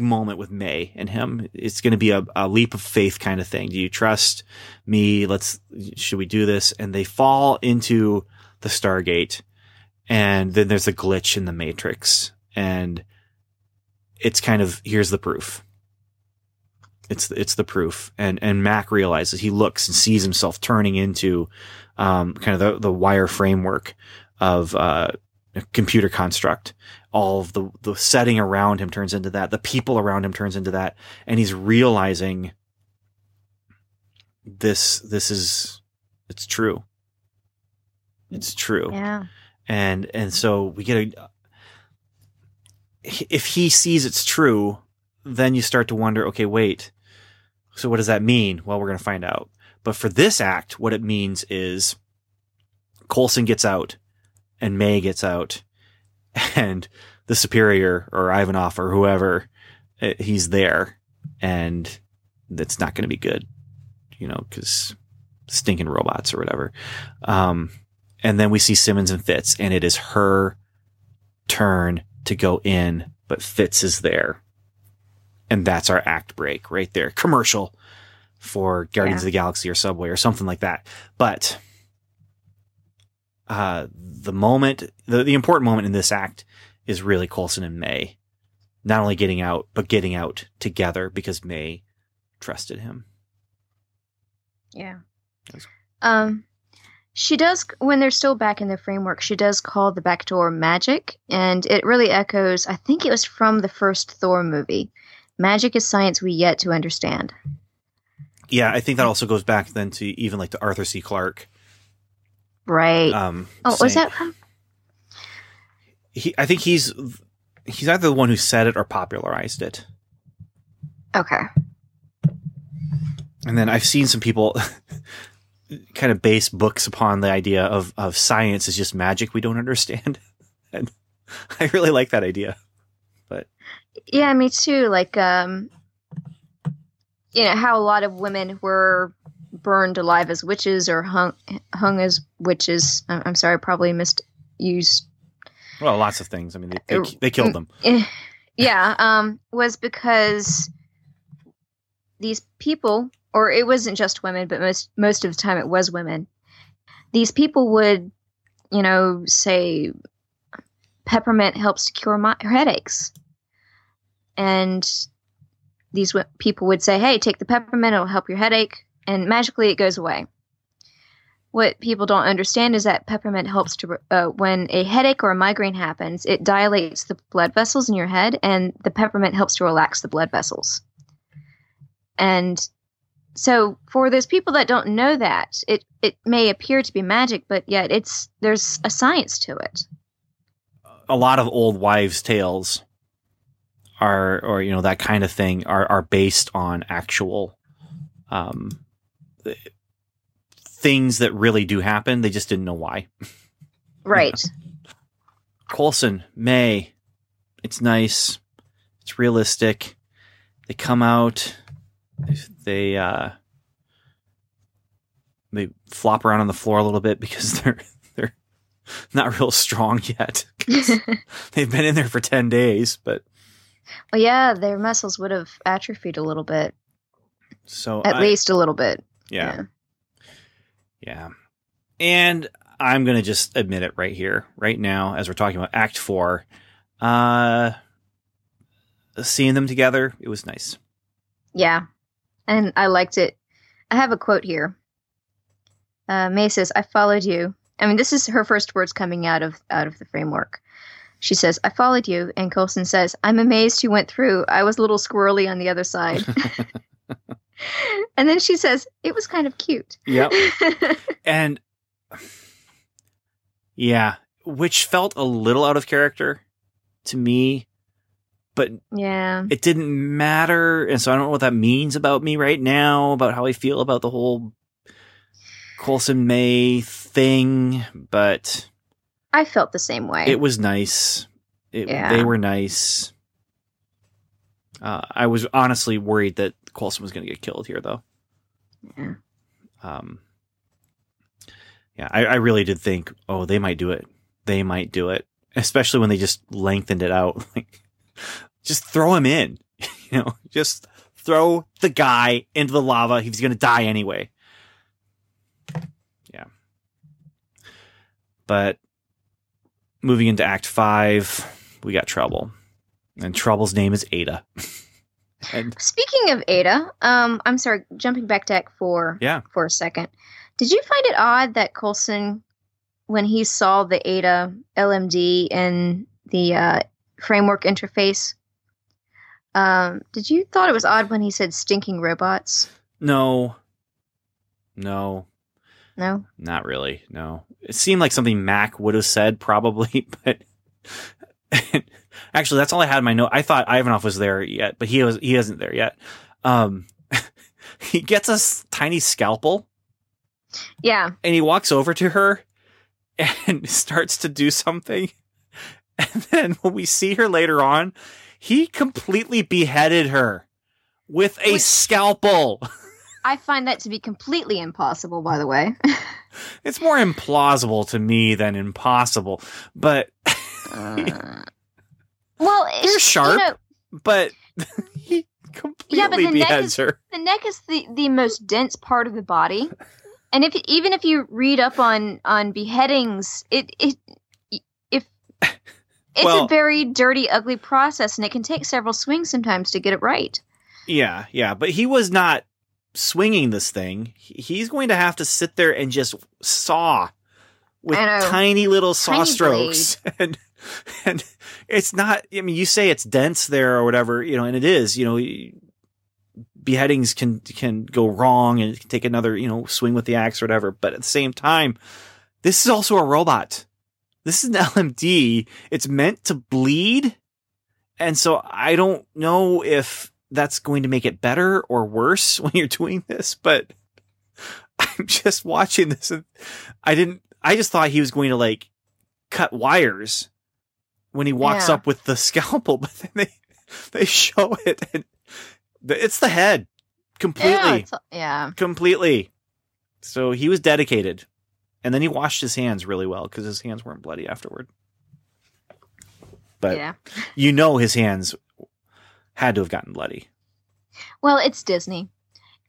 moment with May and him, it's going to be a leap of faith kind of thing. Do you trust me? Should we do this? And they fall into the Stargate, and then there's a glitch in the Matrix, and it's kind of, here's the proof. It's the proof. And Mac realizes, he looks and sees himself turning into, kind of the wire framework of, a computer construct. All of the setting around him turns into that. The people around him turns into that. And he's realizing it's true. It's true. Yeah. And so we get if he sees it's true, then you start to wonder, okay, wait, so what does that mean? Well, we're going to find out. But for this act, what it means is Coulson gets out and May gets out. And the superior or Ivanov or whoever, he's there, and that's not going to be good, because stinking robots or whatever. And then we see Simmons and Fitz, and it is her turn to go in, but Fitz is there. And that's our act break right there. Commercial for Guardians of the Galaxy or Subway or something like that. But the moment, the important moment in this act is really Coulson and May not only getting out, but getting out together because May trusted him. Yeah. She does, when they're still back in the framework, she does call the back door magic, and it really echoes, I think it was from the first Thor movie. Magic is science we yet to understand. Yeah. I think that also goes back then to even like the Arthur C. Clarke. Right. Was that from? I think he's either the one who said it or popularized it. Okay. And then I've seen some people kind of base books upon the idea of science is just magic we don't understand. And I really like that idea. But yeah, me too. Like, how a lot of women were burned alive as witches or hung as witches. I'm sorry, probably misused. Well, lots of things. I mean, they killed them. Yeah. Was because these people, or it wasn't just women, but most of the time it was women. These people would, say peppermint helps to cure my headaches. And these people would say, hey, take the peppermint. It'll help your headache. And magically it goes away. What people don't understand is that peppermint helps to, when a headache or a migraine happens, it dilates the blood vessels in your head, and the peppermint helps to relax the blood vessels. And so for those people that don't know that, it may appear to be magic, but yet there's a science to it. A lot of old wives' tales that kind of thing are based on actual things that really do happen. They just didn't know why. Right. Coulson, May, it's nice. It's realistic. They come out. They flop around on the floor a little bit because they're not real strong yet. They've been in there for 10 days, but. Well, yeah, their muscles would have atrophied a little bit. So at least a little bit. Yeah. And I'm going to just admit it right here, right now, as we're talking about Act 4. Seeing them together, it was nice. Yeah. And I liked it. I have a quote here. May says, I followed you. I mean, this is her first words coming out of the framework. She says, I followed you. And Coulson says, I'm amazed you went through. I was a little squirrely on the other side. And then she says, it was kind of cute. Yep. And yeah, which felt a little out of character to me, but yeah, it didn't matter. And so I don't know what that means about me right now, about how I feel about the whole Coulson May thing, but I felt the same way. It was nice. They were nice. I was honestly worried that Coulson was going to get killed here, though. Yeah. I really did think, oh, they might do it. They might do it, especially when they just lengthened it out. Like, just throw him in. You know, just throw the guy into the lava. He's going to die anyway. Yeah. But moving into Act 5, we got Trouble. And Trouble's name is Ada. Speaking of Ada, I'm sorry, jumping back to Act 4 for a second. Did you find it odd that Coulson, when he saw the Ada LMD in the framework interface, did you thought it was odd when he said stinking robots? No. Not really, no. It seemed like something Mac would have said probably, but... Actually, that's all I had in my note. I thought Ivanov was there yet, but he isn't there yet. He gets a tiny scalpel. Yeah. And he walks over to her and starts to do something. And then when we see her later on, he completely beheaded her with a scalpel. I find that to be completely impossible, by the way. It's more implausible to me than impossible, but... Well, they're sharp, but he completely beheads her. The neck is the most dense part of the body, and if you read up on beheadings, it's a very dirty, ugly process, and it can take several swings sometimes to get it right. Yeah, but he was not swinging this thing. He's going to have to sit there and just saw with tiny little saw strokes. And it's not, I mean, you say it's dense there or whatever, you know, and it is, you know, beheadings can go wrong and it can take another, you know, swing with the axe or whatever. But at the same time, this is also a robot. This is an LMD. It's meant to bleed. And so I don't know if that's going to make it better or worse when you're doing this, but I'm just watching this. And I just thought he was going to like cut wires when he walks up with the scalpel, but then they show it, and it's the head completely. Yeah, completely. So he was dedicated, and then he washed his hands really well because his hands weren't bloody afterward. But you know his hands had to have gotten bloody. Well, it's Disney,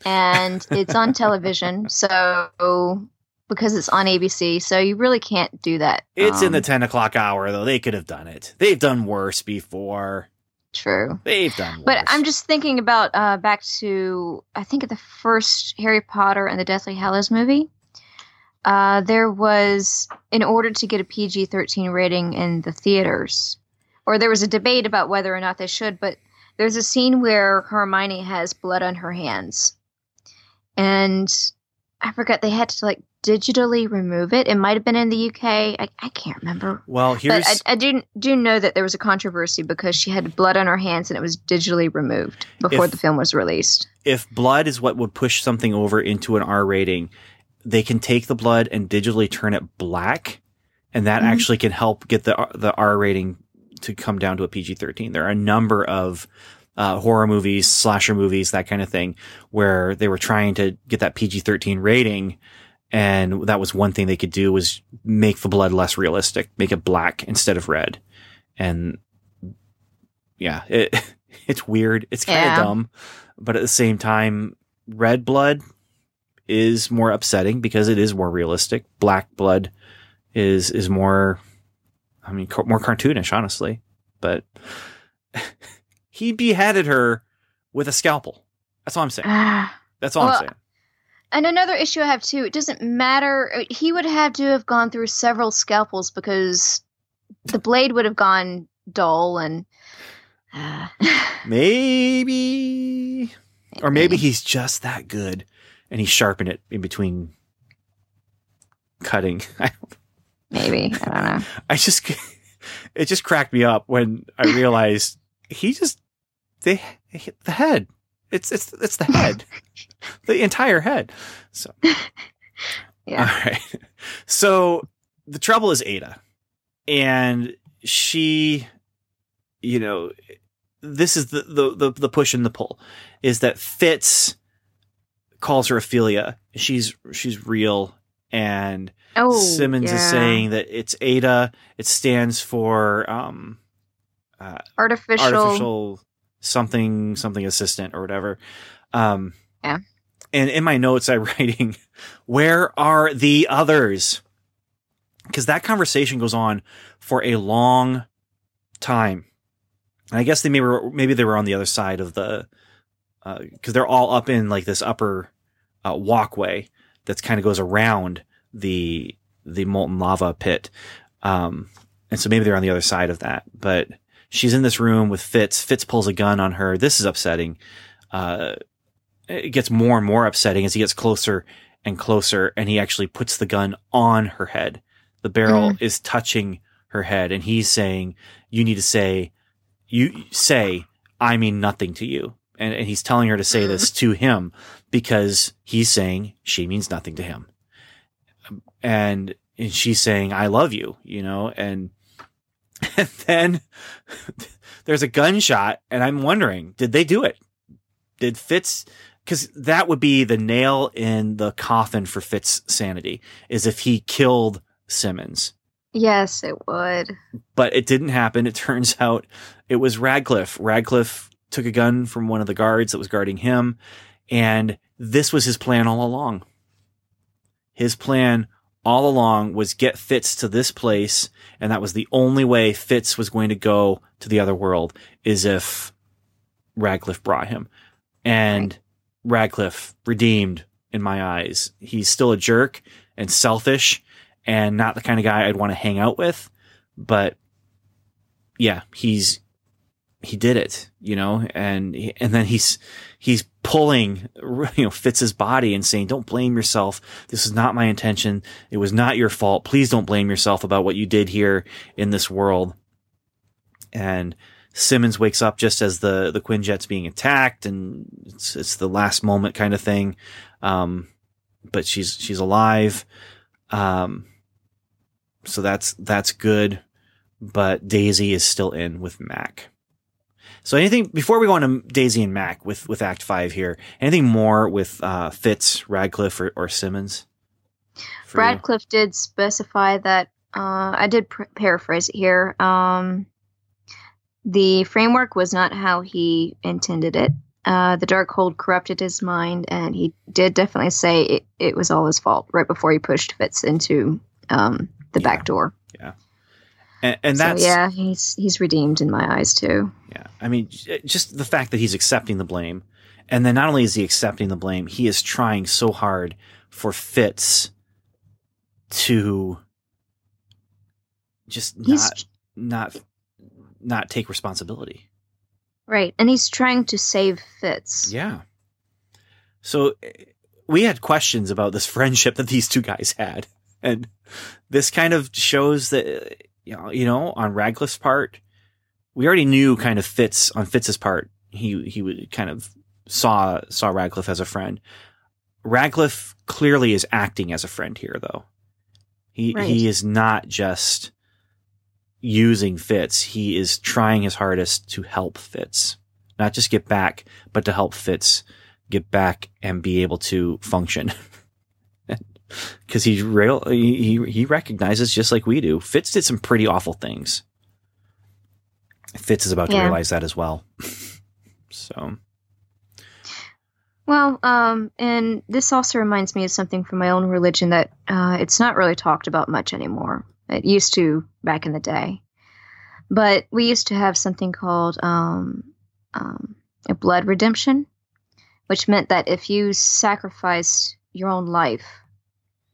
and it's on television, so. Because it's on ABC, so you really can't do that. It's in the 10 o'clock hour, though. They could have done it. They've done worse before. True. They've done worse. But I'm just thinking about back to, I think, the first Harry Potter and the Deathly Hallows movie. There was, in order to get a PG-13 rating in the theaters, or there was a debate about whether or not they should, but there's a scene where Hermione has blood on her hands. And I forgot they had to, like, digitally remove it. It might have been in the UK. I can't remember. Well, I do know that there was a controversy because she had blood on her hands and it was digitally removed before the film was released. If blood is what would push something over into an R rating, they can take the blood and digitally turn it black, and that actually can help get the R rating to come down to a PG-13. There are a number of horror movies, slasher movies, that kind of thing, where they were trying to get that PG-13 rating. And that was one thing they could do, was make the blood less realistic, make it black instead of red. And yeah, it's weird. It's kind of dumb. But at the same time, red blood is more upsetting because it is more realistic. Black blood is more, I mean, more cartoonish, honestly. But he beheaded her with a scalpel. That's all I'm saying. That's all I'm saying. And another issue I have, too, it doesn't matter. He would have to have gone through several scalpels because the blade would have gone dull and maybe. Or maybe he's just that good and he sharpened it in between cutting. I don't know. It just cracked me up when I realized they hit the head. It's the head, the entire head. So, yeah. All right. So the trouble is Ada, and she, you know, this is the push and the pull is that Fitz calls her Ophelia. She's real. And Simmons is saying that it's Ada. It stands for artificial something assistant or whatever. And in my notes, I'm writing, where are the others? Because that conversation goes on for a long time. And I guess they maybe they were on the other side of the because they're all up in like this upper walkway that kind of goes around the molten lava pit. And so maybe they're on the other side of that, but she's in this room with Fitz. Fitz pulls a gun on her. This is upsetting. It gets more and more upsetting as he gets closer and closer. And he actually puts the gun on her head. The barrel is touching her head. And he's saying, you need to say, I mean nothing to you. And he's telling her to say this to him because he's saying she means nothing to him. And she's saying, I love you, you know, and then there's a gunshot and I'm wondering, did they do it? Did Fitz, because that would be the nail in the coffin for Fitz's sanity is if he killed Simmons. Yes, it would. But it didn't happen. It turns out it was Radcliffe. Radcliffe took a gun from one of the guards that was guarding him. And this was his plan all along. His plan all along was get Fitz to this place. And that was the only way Fitz was going to go to the other world is if Radcliffe brought him. And Radcliffe redeemed in my eyes. He's still a jerk and selfish and not the kind of guy I'd want to hang out with. But yeah, he did it, you know, and then he's pulling, you know, Fitz's body and saying, don't blame yourself. This is not my intention. It was not your fault. Please don't blame yourself about what you did here in this world. And Simmons wakes up just as the Quinjet's being attacked and it's the last moment kind of thing. But she's alive. So that's good. But Daisy is still in with Mac. So anything before we go on to Daisy and Mac with Act 5 here, anything more with Fitz, Radcliffe, or Simmons? Radcliffe did specify that I did paraphrase it here. The framework was not how he intended it. The Darkhold corrupted his mind, and he did definitely say it was all his fault right before he pushed Fitz into the back door. Yeah. And that's he's redeemed in my eyes too. Yeah, I mean, just the fact that he's accepting the blame, and then not only is he accepting the blame, he is trying so hard for Fitz to just not take responsibility. Right, and he's trying to save Fitz. Yeah. So we had questions about this friendship that these two guys had, and this kind of shows that. You know, on Radcliffe's part, we already knew kind of Fitz on Fitz's part. He kind of saw Radcliffe as a friend. Radcliffe clearly is acting as a friend here, though. He is not just using Fitz. He is trying his hardest to help Fitz, not just get back, but to help Fitz get back and be able to function. Because he recognizes, just like we do, Fitz did some pretty awful things. Fitz is about to realize that as well. So. Well, and this also reminds me of something from my own religion that it's not really talked about much anymore. It used to back in the day. But we used to have something called a blood redemption, which meant that if you sacrificed your own life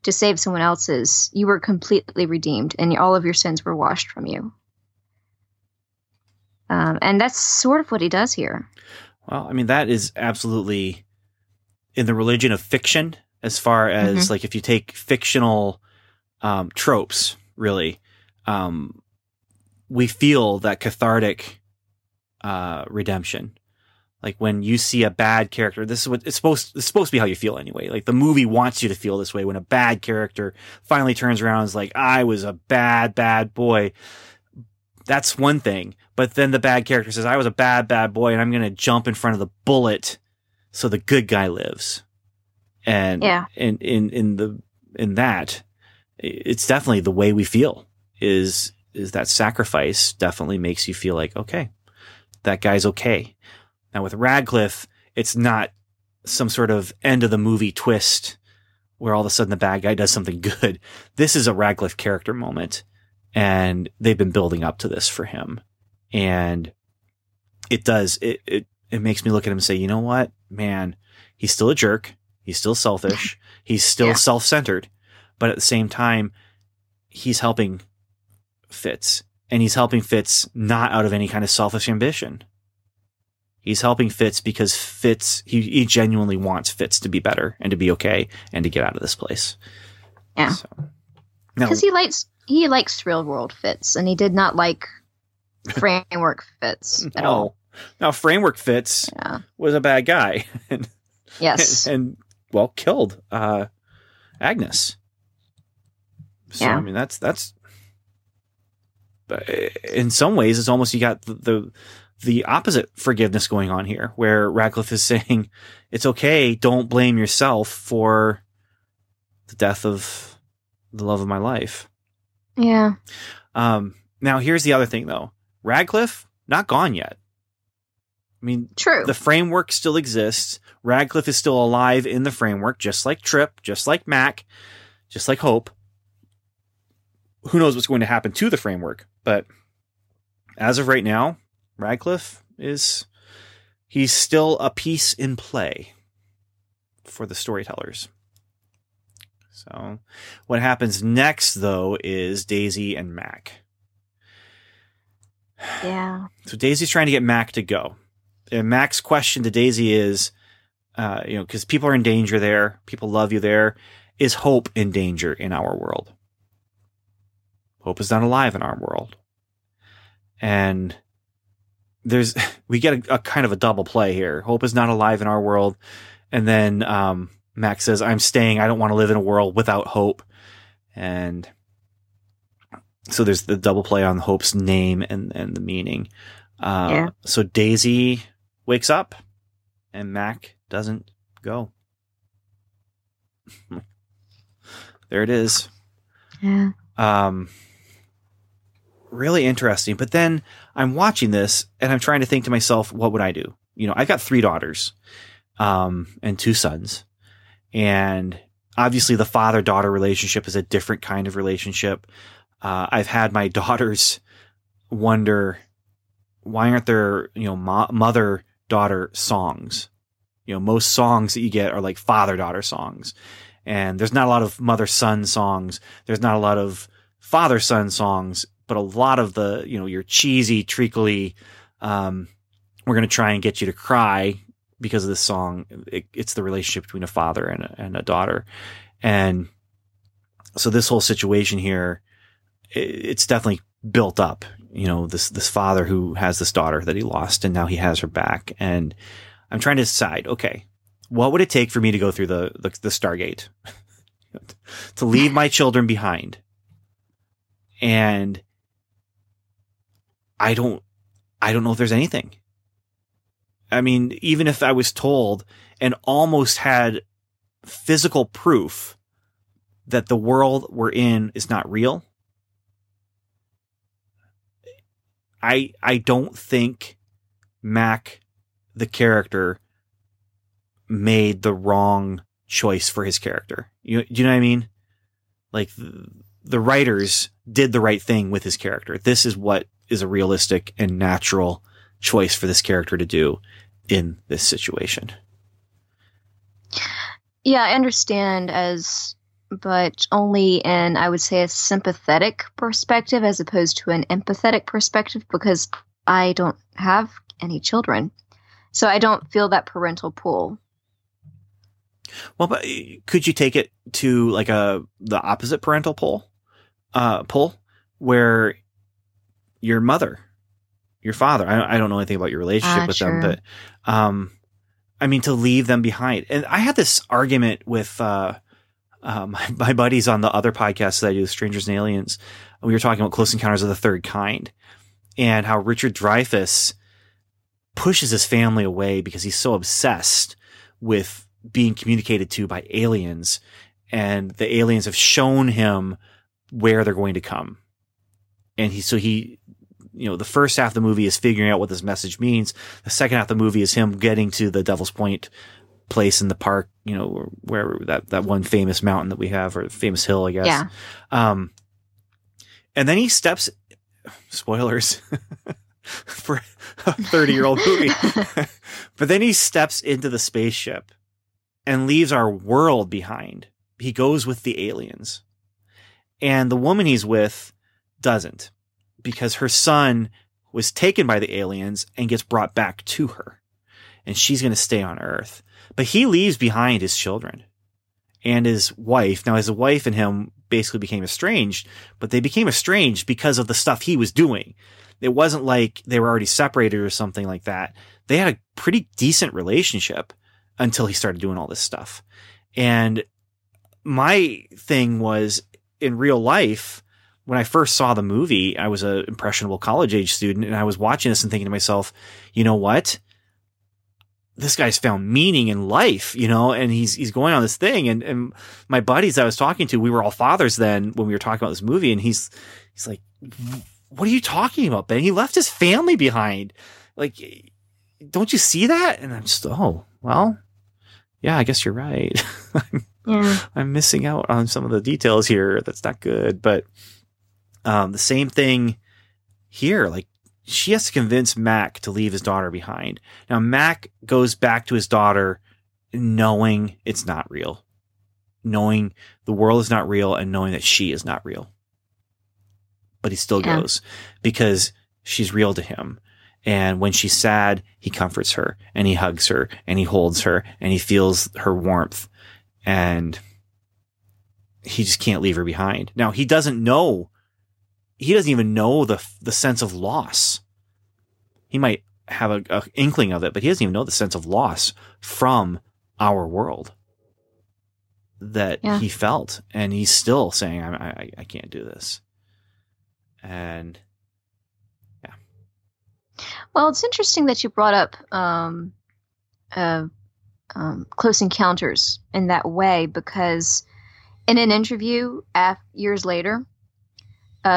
to save someone else's, you were completely redeemed and all of your sins were washed from you. And that's sort of what he does here. Well, I mean, that is absolutely in the religion of fiction, as far as like if you take fictional tropes, really, we feel that cathartic redemption. Like when you see a bad character, this is what it's supposed to be how you feel anyway. Like the movie wants you to feel this way when a bad character finally turns around and is like, I was a bad, bad boy. That's one thing. But then the bad character says, I was a bad, bad boy, and I'm going to jump in front of the bullet so the good guy lives. And in that, it's definitely the way we feel is that sacrifice definitely makes you feel like, okay, that guy's okay. Now with Radcliffe, it's not some sort of end of the movie twist where all of a sudden the bad guy does something good. This is a Radcliffe character moment, and they've been building up to this for him. And it does, it makes me look at him and say, you know what, man, he's still a jerk. He's still selfish. He's still self-centered, but at the same time, he's helping Fitz, and he's helping Fitz not out of any kind of selfish ambition. He's helping Fitz because Fitz, he genuinely wants Fitz to be better and to be okay and to get out of this place. Yeah. Because so, he likes real world Fitz, and he did not like framework Fitz at all. Now framework Fitz was a bad guy. and killed Agnes. So, I mean, that's in some ways, it's almost you got the opposite forgiveness going on here, where Radcliffe is saying, it's okay, don't blame yourself for the death of the love of my life. Yeah. Now, here's the other thing, though. Radcliffe, not gone yet. I mean, true. The framework still exists. Radcliffe is still alive in the framework, just like Trip, just like Mac, just like Hope. Who knows what's going to happen to the framework? But as of right now, Radcliffe he's still a piece in play for the storytellers. So what happens next, though, is Daisy and Mac. Yeah. So Daisy's trying to get Mac to go. And Mac's question to Daisy is, because people are in danger there. People love you there. Is Hope in danger in our world? Hope is not alive in our world. And we get a kind of a double play here. Hope is not alive in our world. And then Mac says, I'm staying. I don't want to live in a world without Hope. And so there's the double play on Hope's name and the meaning. So Daisy wakes up and Mac doesn't go. There it is. Yeah. Really interesting. But then I'm watching this and I'm trying to think to myself, what would I do? You know, I've got 3 daughters, and 2 sons, and obviously the father-daughter relationship is a different kind of relationship. I've had my daughters wonder, why aren't there, mother-daughter songs? You know, most songs that you get are like father-daughter songs. And there's not a lot of mother-son songs. There's not a lot of father-son songs, but a lot of the, your cheesy, treacly, we're going to try and get you to cry because of this song. It's the relationship between a father and a daughter. And so this whole situation here, it's definitely built up. This father who has this daughter that he lost, and now he has her back. And I'm trying to decide, okay, what would it take for me to go through the Stargate to leave my children behind? And I don't know if there's anything. I mean, even if I was told and almost had physical proof that the world we're in is not real, I don't think Mac, the character, made the wrong choice for his character. You know what I mean? Like the writers did the right thing with his character. This is what is a realistic and natural choice for this character to do in this situation. Yeah, I understand but only in, I would say, a sympathetic perspective as opposed to an empathetic perspective, because I don't have any children, so I don't feel that parental pull. Well, but could you take it to like the opposite parental pull where your mother, your father, I don't know anything about your relationship with sure. them, but I mean, to leave them behind. And I had this argument with my buddies on the other podcast that I do, Strangers and Aliens. We were talking about Close Encounters of the Third Kind and how Richard Dreyfuss pushes his family away because he's so obsessed with being communicated to by aliens, and the aliens have shown him where they're going to come. And he, you know, the first half of the movie is figuring out what this message means. The second half of the movie is him getting to the Devil's Point place in the park, you know, wherever that one famous mountain that we have, or famous hill, I guess. Yeah. And then he steps, spoilers for a 30-year-old movie, but then he steps into the spaceship and leaves our world behind. He goes with the aliens, and the woman he's with doesn't, because her son was taken by the aliens and gets brought back to her, and she's going to stay on Earth. But he leaves behind his children and his wife. Now, his wife and him basically became estranged, but they became estranged because of the stuff he was doing. It wasn't like they were already separated or something like that. They had a pretty decent relationship until he started doing all this stuff. And my thing was, in real life, when I first saw the movie, I was an impressionable college age student, and I was watching this and thinking to myself, you know what? This guy's found meaning in life, you know, and he's going on this thing. And my buddies I was talking to, we were all fathers then when we were talking about this movie. And he's like, what are you talking about, Ben? He left his family behind. Like, don't you see that? And I'm just, oh, well, yeah, I guess you're right. I'm missing out on some of the details here. That's not good. But the same thing here, like, she has to convince Mac to leave his daughter behind. Now, Mac goes back to his daughter knowing it's not real, knowing the world is not real, and knowing that she is not real. But he still goes because she's real to him. And when she's sad, he comforts her, and he hugs her, and he holds her, and he feels her warmth. And he just can't leave her behind. Now, he doesn't know. He doesn't even know the sense of loss. He might have an inkling of it, but he doesn't even know the sense of loss from our world that he felt. And he's still saying, I can't do this. And yeah. Well, it's interesting that you brought up Close Encounters in that way, because in an interview years later,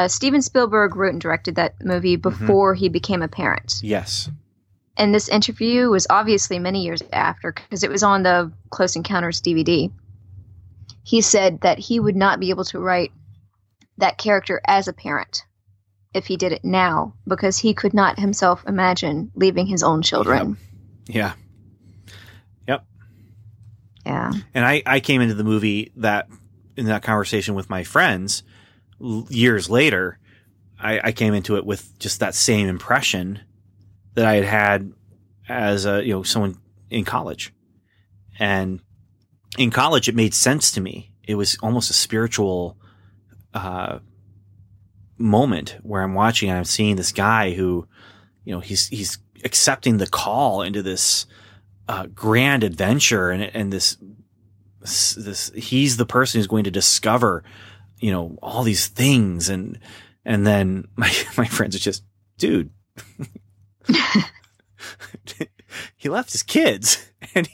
Steven Spielberg wrote and directed that movie before he became a parent. Yes. And this interview was obviously many years after, because it was on the Close Encounters DVD. He said that he would not be able to write that character as a parent if he did it now, because he could not himself imagine leaving his own children. Yep. And I came into the movie in that conversation with my friends years later. I came into it with just that same impression that I had as someone in college. And in college, it made sense to me. It was almost a spiritual moment where I'm watching and I'm seeing this guy who, he's accepting the call into this grand adventure, and this he's the person who's going to discover all these things. And then my friends are just, dude, he left his kids, and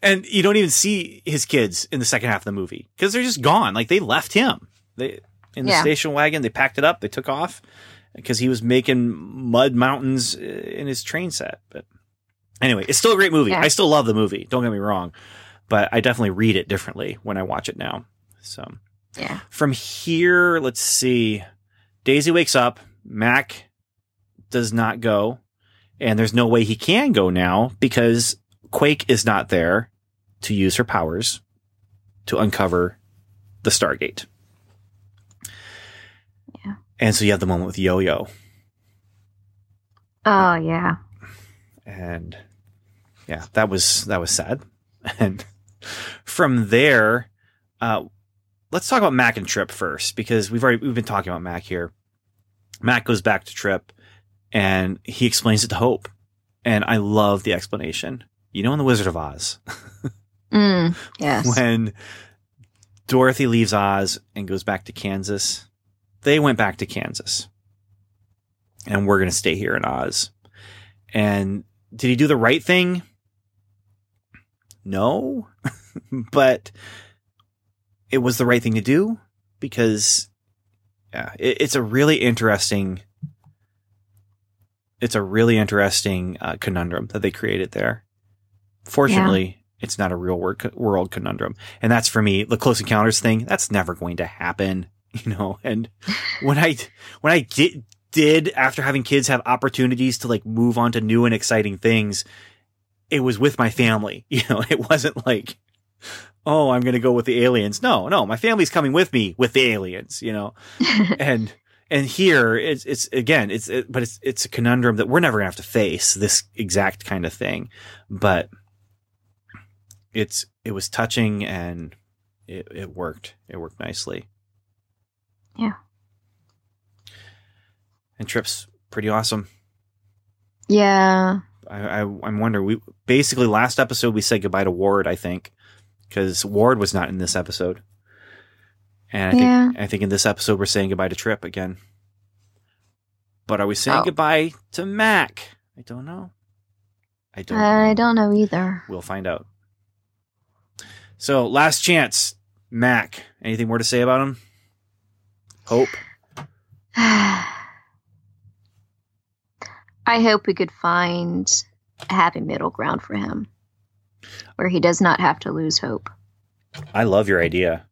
and you don't even see his kids in the second half of the movie because they're just gone. Like, they left him in the station wagon. They packed it up. They took off because he was making mud mountains in his train set. But anyway, it's still a great movie. I still love the movie. Don't get me wrong, but I definitely read it differently when I watch it now. So. Yeah. From here, let's see. Daisy wakes up. Mac does not go, and there's no way he can go now because Quake is not there to use her powers to uncover the Stargate. Yeah. And so you have the moment with Yo-Yo, Oh yeah. And yeah, that was sad. And from there, let's talk about Mac and Trip first, because we've been talking about Mac here. Mac goes back to Trip and he explains it to Hope. And I love the explanation. You know, in The Wizard of Oz, yes. When Dorothy leaves Oz and goes back to Kansas, they went back to Kansas and we're going to stay here in Oz. And did he do the right thing? No, but it was the right thing to do because it's a really interesting conundrum that they created there. Fortunately, It's not a real world conundrum. And that's, for me, the Close Encounters thing. That's never going to happen, you know? And when I did, after having kids, have opportunities to like move on to new and exciting things, it was with my family. You know, it wasn't like, oh, I'm going to go with the aliens. No, my family's coming with me with the aliens, you know? And here it's a conundrum that we're never gonna have to face, this exact kind of thing, but it was touching and it worked nicely. Yeah. And Trip's pretty awesome. Yeah. I wonder, we basically last episode we said goodbye to Ward, I think, because Ward was not in this episode. And I think in this episode we're saying goodbye to Trip again. But are we saying goodbye to Mac? I don't know. I don't know either. We'll find out. So last chance, Mac. Anything more to say about him? Hope. I hope we could find a happy middle ground for him, where he does not have to lose hope. I love your idea.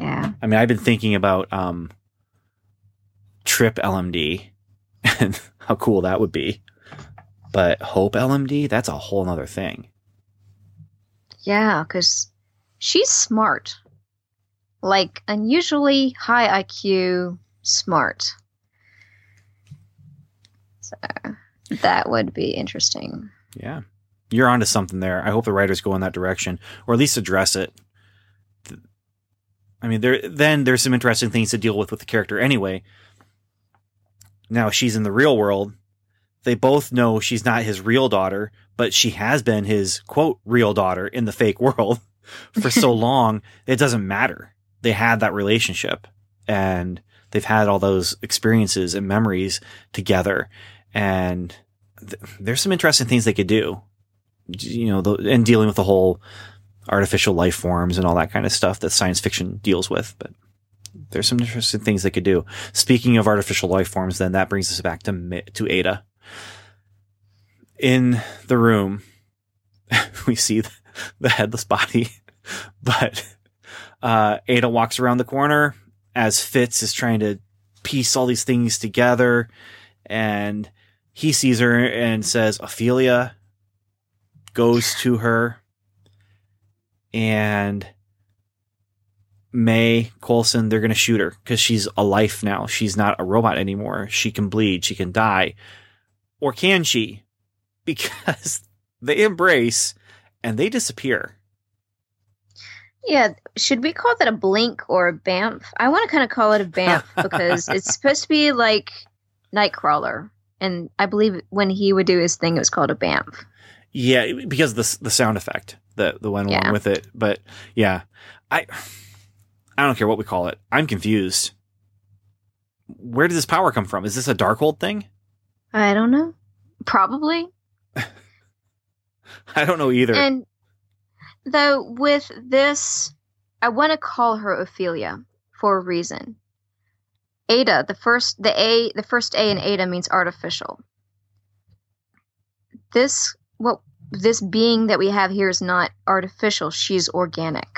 Yeah. I mean, I've been thinking about Trip LMD and how cool that would be. But Hope LMD, that's a whole nother thing. Yeah, because she's smart. Like, unusually high IQ smart. So that would be interesting. Yeah. You're onto something there. I hope the writers go in that direction, or at least address it. I mean, there's some interesting things to deal with the character anyway. Now she's in the real world. They both know she's not his real daughter, but she has been his, quote, real daughter in the fake world for so long. It doesn't matter. They had that relationship and they've had all those experiences and memories together. And there's some interesting things they could do, you know, and dealing with the whole artificial life forms and all that kind of stuff that science fiction deals with, but there's some interesting things they could do. Speaking of artificial life forms, then that brings us back to Ada. In the room, we see the headless body, but Ada walks around the corner as Fitz is trying to piece all these things together, and he sees her and says, Ophelia, goes to her. And May Coulson, they're going to shoot her because she's a life now. She's not a robot anymore. She can bleed. She can die. Or can she? Because they embrace and they disappear. Yeah. Should we call that a blink or a bamf? I want to kind of call it a bamf because it's supposed to be like Nightcrawler. And I believe when he would do his thing, it was called a bamf. Yeah, because of the sound effect. The one along with it. But yeah, I don't care what we call it. I'm confused. Where did this power come from? Is this a Darkhold thing? I don't know. Probably. I don't know either. And though with this, I want to call her Ophelia for a reason. Ada, the first A in Ada means artificial. This being that we have here is not artificial. She's organic.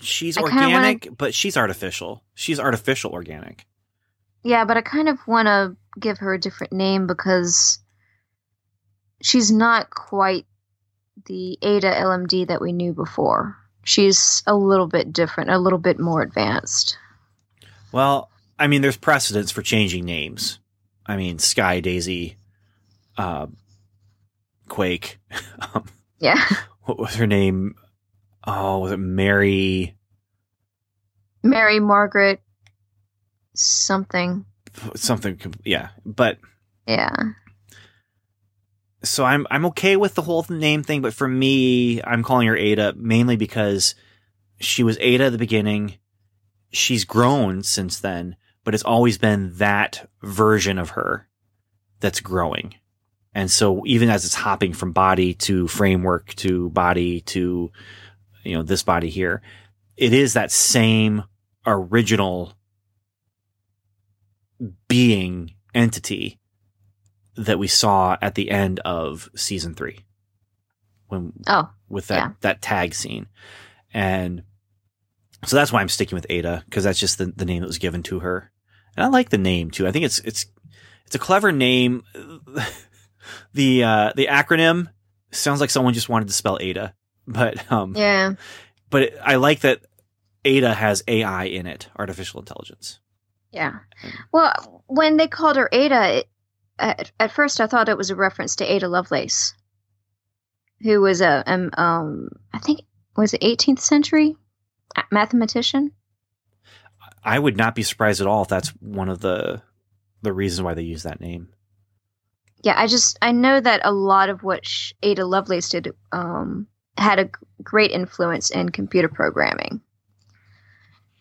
She's organic, but she's artificial. She's artificial organic. Yeah, but I kind of want to give her a different name because she's not quite the Ada LMD that we knew before. She's a little bit different, a little bit more advanced. Well, I mean, there's precedents for changing names. I mean, Sky, Daisy, Quake. Yeah. What was her name? Oh, was it Mary? Mary Margaret something. Yeah. But yeah. So I'm okay with the whole name thing, but for me, I'm calling her Ada mainly because she was Ada at the beginning. She's grown since then, but it's always been that version of her that's growing. And so even as it's hopping from body to framework to body to, you know, this body here, it is that same original being entity that we saw at the end of season 3 with that tag scene. And so that's why I'm sticking with Ada, because that's just the name that was given to her. And I like the name too. I think it's a clever name. The acronym sounds like someone just wanted to spell Ada, but I like that Ada has AI in it, artificial intelligence. Yeah. Well, when they called her Ada, at first I thought it was a reference to Ada Lovelace, who was I think was it 18th century mathematician. I would not be surprised at all if that's one of the reasons why they use that name. Yeah, I know that a lot of what Ada Lovelace did had a great influence in computer programming.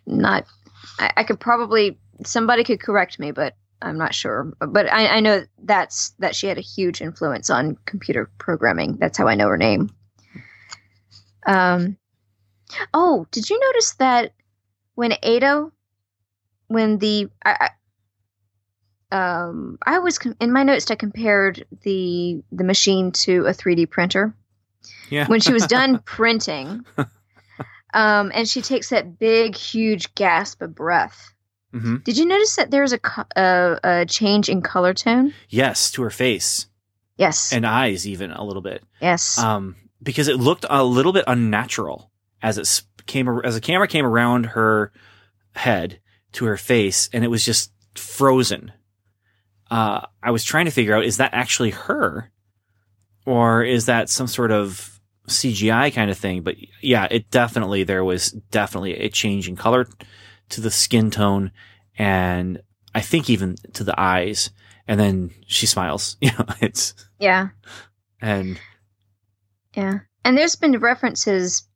I could probably, somebody could correct me, but I'm not sure. But I know that she had a huge influence on computer programming. That's how I know her name. Oh, did you notice that I was in my notes, I compared the machine to a 3D printer. Yeah. When she was done printing, and she takes that big, huge gasp of breath. Mm-hmm. Did you notice that there's a change in color tone? Yes, to her face. Yes, and eyes even a little bit. Yes, because it looked a little bit unnatural as the camera came around her head to her face, and it was just frozen. I was trying to figure out, is that actually her, or is that some sort of CGI kind of thing? But yeah, there was definitely a change in color to the skin tone, and I think even to the eyes. And then she smiles. You know, And there's been references,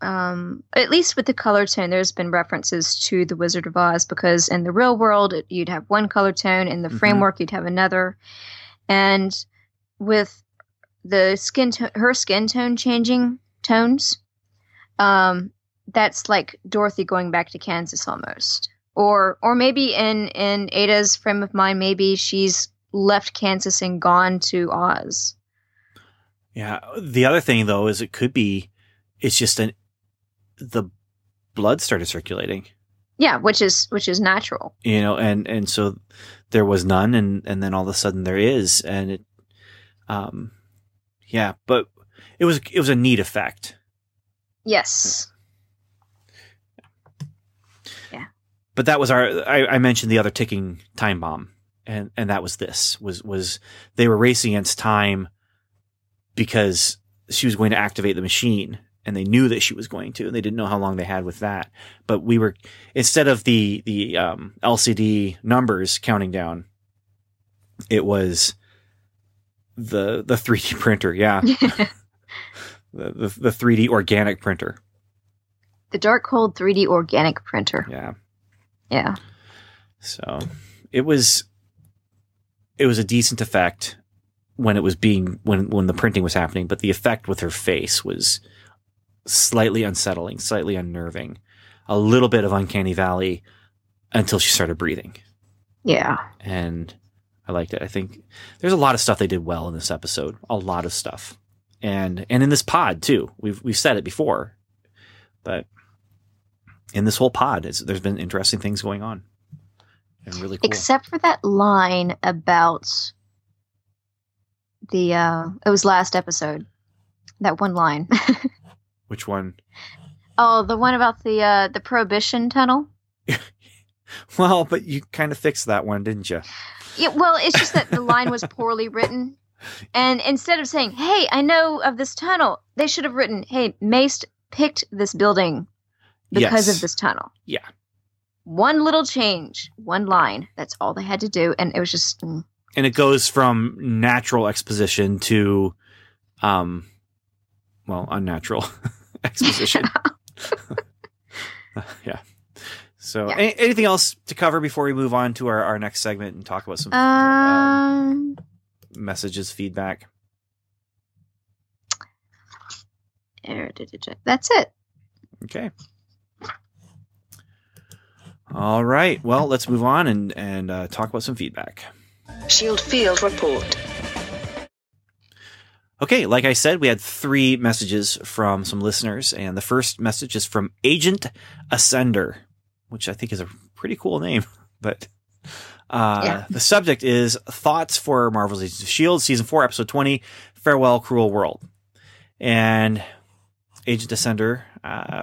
at least with the color tone, there's been references to the Wizard of Oz, because in the real world, you'd have one color tone. In the framework, you'd have another. And with the her skin tone changing tones, that's like Dorothy going back to Kansas almost. Or maybe in Ada's frame of mind, maybe she's left Kansas and gone to Oz. Yeah. The other thing, though, is it could be, it's just the blood started circulating. Yeah, which is natural. You know, and so there was none, and then all of a sudden there is, and it, but it was a neat effect. Yes. Yeah. But that was I mentioned the other ticking time bomb, and that was this was they were racing against time because she was going to activate the machine. And they knew that she was going to, and they didn't know how long they had with that. But we were, instead of the LCD numbers counting down, it was the 3D printer. Yeah. the 3D organic printer. The Darkhold 3D organic printer. Yeah. Yeah. So it was a decent effect when it was when the printing was happening, but the effect with her face was slightly unsettling, slightly unnerving, a little bit of uncanny valley until she started breathing. Yeah. And I liked it. I think there's a lot of stuff they did well in this episode, a lot of stuff. And in this pod too, we've said it before, but in this whole pod, there's been interesting things going on and really cool. Except for that line about the, it was last episode, that one line. Which one? Oh, the one about the Prohibition tunnel. Well, but you kind of fixed that one, didn't you? Yeah, well, it's just that the line was poorly written. And instead of saying, hey, I know of this tunnel, they should have written, hey, Mace picked this building because of this tunnel. Yeah. One little change, one line. That's all they had to do. And it was just... And it goes from natural exposition to, unnatural exposition. Yeah. So anything else to cover before we move on to our next segment and talk about some messages, feedback? That's it. Okay. All right. Well, let's move on and talk about some feedback. S.H.I.E.L.D. Field Report. Okay, like I said, we had 3 messages from some listeners, and the first message is from Agent Ascender, which I think is a pretty cool name. But the subject is Thoughts for Marvel's Agents of S.H.I.E.L.D. Season 4, Episode 20, Farewell, Cruel World. And Agent Ascender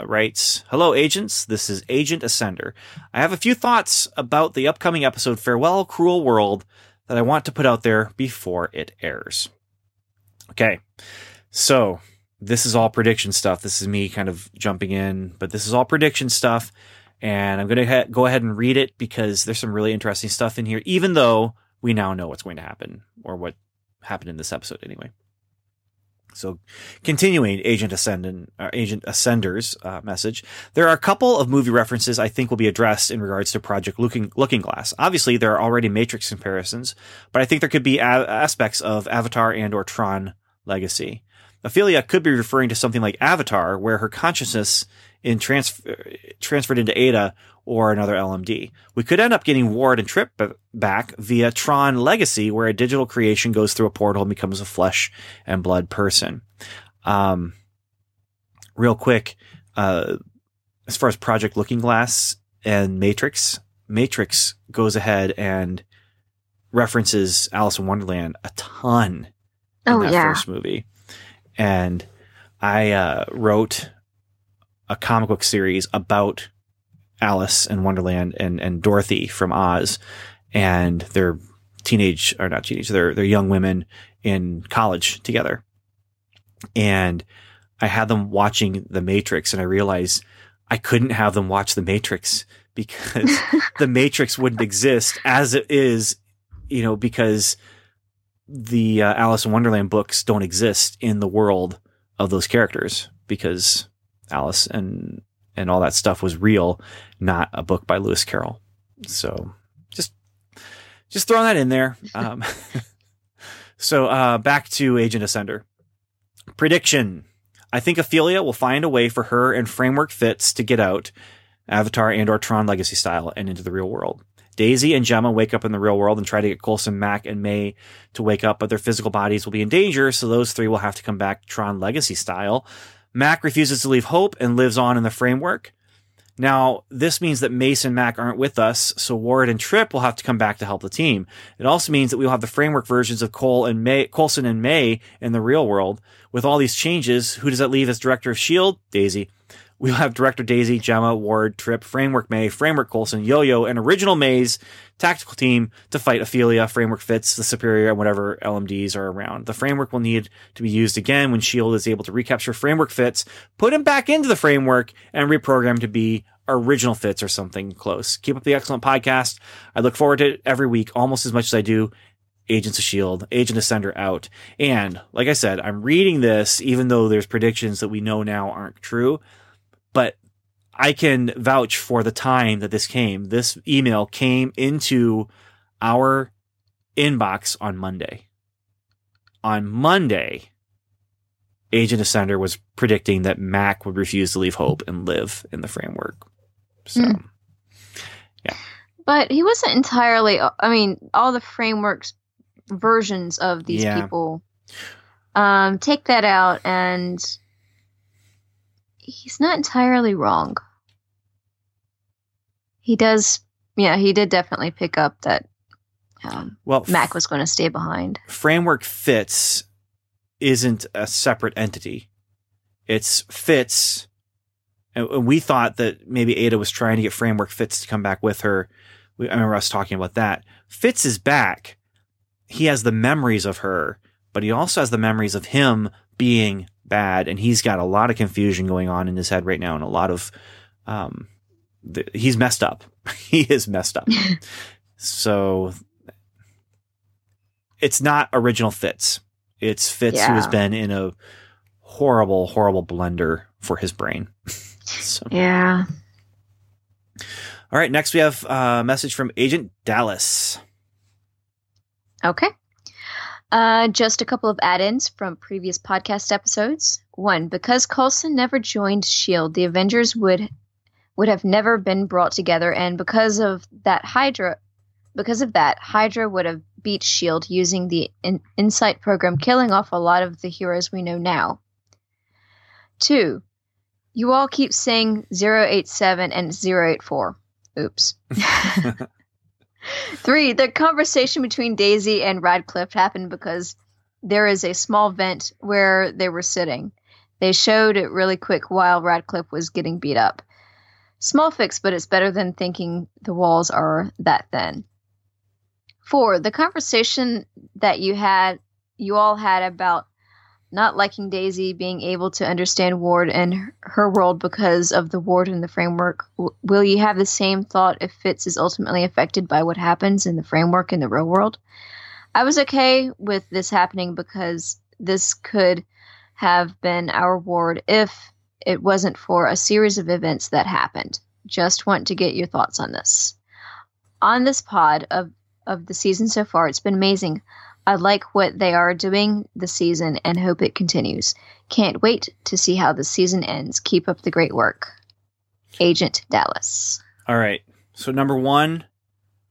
writes, Hello, agents. This is Agent Ascender. I have a few thoughts about the upcoming episode, Farewell, Cruel World, that I want to put out there before it airs. Okay, so this is all prediction stuff. This is me kind of jumping in, but this is all prediction stuff. And I'm going to go ahead and read it because there's some really interesting stuff in here, even though we now know what's going to happen or what happened in this episode anyway. So continuing Agent Ascender's message, there are a couple of movie references I think will be addressed in regards to Project Looking Glass. Obviously, there are already Matrix comparisons, but I think there could be aspects of Avatar and or Tron Legacy. Ophelia could be referring to something like Avatar, where her consciousness in transferred into Ada or another LMD. We could end up getting Ward and Trip back via Tron Legacy, where a digital creation goes through a portal and becomes a flesh and blood person. Real quick, as far as Project Looking Glass and Matrix goes ahead and references Alice in Wonderland a ton in that first movie. And I wrote a comic book series about Alice in Wonderland and Dorothy from Oz and their their young women in college together. And I had them watching The Matrix, and I realized I couldn't have them watch The Matrix because The Matrix wouldn't exist as it is, because the Alice in Wonderland books don't exist in the world of those characters because Alice and all that stuff was real, not a book by Lewis Carroll. So just throwing that in there. So back to Agent Ascender. Prediction. I think Ophelia will find a way for her and Framework Fits to get out Avatar and or Tron Legacy style and into the real world. Daisy and Gemma wake up in the real world and try to get Coulson, Mac, and May to wake up, but their physical bodies will be in danger, so those 3 will have to come back Tron Legacy style. Mac refuses to leave Hope and lives on in the framework. Now, this means that Mace and Mac aren't with us, so Ward and Trip will have to come back to help the team. It also means that we will have the framework versions of Coulson and May in the real world. With all these changes, who does that leave as Director of S.H.I.E.L.D.? Daisy. We'll have Director Daisy, Gemma, Ward, Trip, Framework May, Framework Coulson, Yo-Yo, and Original May's tactical team to fight Ophelia, Framework Fits, the Superior, and whatever LMDs are around. The Framework will need to be used again when S.H.I.E.L.D. is able to recapture Framework Fits, put him back into the Framework, and reprogram him to be Original Fits or something close. Keep up the excellent podcast. I look forward to it every week almost as much as I do Agents of S.H.I.E.L.D., Agent Ascender out. And, like I said, I'm reading this even though there's predictions that we know now aren't true. But I can vouch for the time that this came. This email came into our inbox on Monday. On Monday, Agent Ascender was predicting that Mac would refuse to leave Hope and live in the framework. So, yeah. But he wasn't entirely, all the framework's versions of these people. Take that out and... He's not entirely wrong. He does. Yeah, he did definitely pick up that Mac was going to stay behind. Framework Fits isn't a separate entity. It's Fits And we thought that maybe Ada was trying to get Framework Fitz to come back with her. I remember us talking about that. Fitz is back. He has the memories of her, but he also has the memories of him being bad. And he's got a lot of confusion going on in his head right now. And a lot of, he's messed up. He is messed up. So it's not original Fitz. It's Fitz who has been in a horrible, horrible blender for his brain. So. Yeah. All right. Next, we have a message from Agent Dallas. Okay. Just a couple of add-ins from previous podcast episodes. One, because Coulson never joined S.H.I.E.L.D., the Avengers would have never been brought together, and because of that, Hydra would have beat S.H.I.E.L.D. using the Insight program, killing off a lot of the heroes we know now. Two, you all keep saying 087 and 084. Oops. 3, the conversation between Daisy and Radcliffe happened because there is a small vent where they were sitting. They showed it really quick while Radcliffe was getting beat up. Small fix, but it's better than thinking the walls are that thin. 4, the conversation that you all had about not liking Daisy being able to understand Ward and her world because of the Ward and the framework. Will you have the same thought if Fitz is ultimately affected by what happens in the framework in the real world? I was okay with this happening because this could have been our Ward if it wasn't for a series of events that happened. Just want to get your thoughts on this. On this pod of the season so far, it's been amazing. I like what they are doing this season and hope it continues. Can't wait to see how the season ends. Keep up the great work. Agent Dallas. All right. So 1,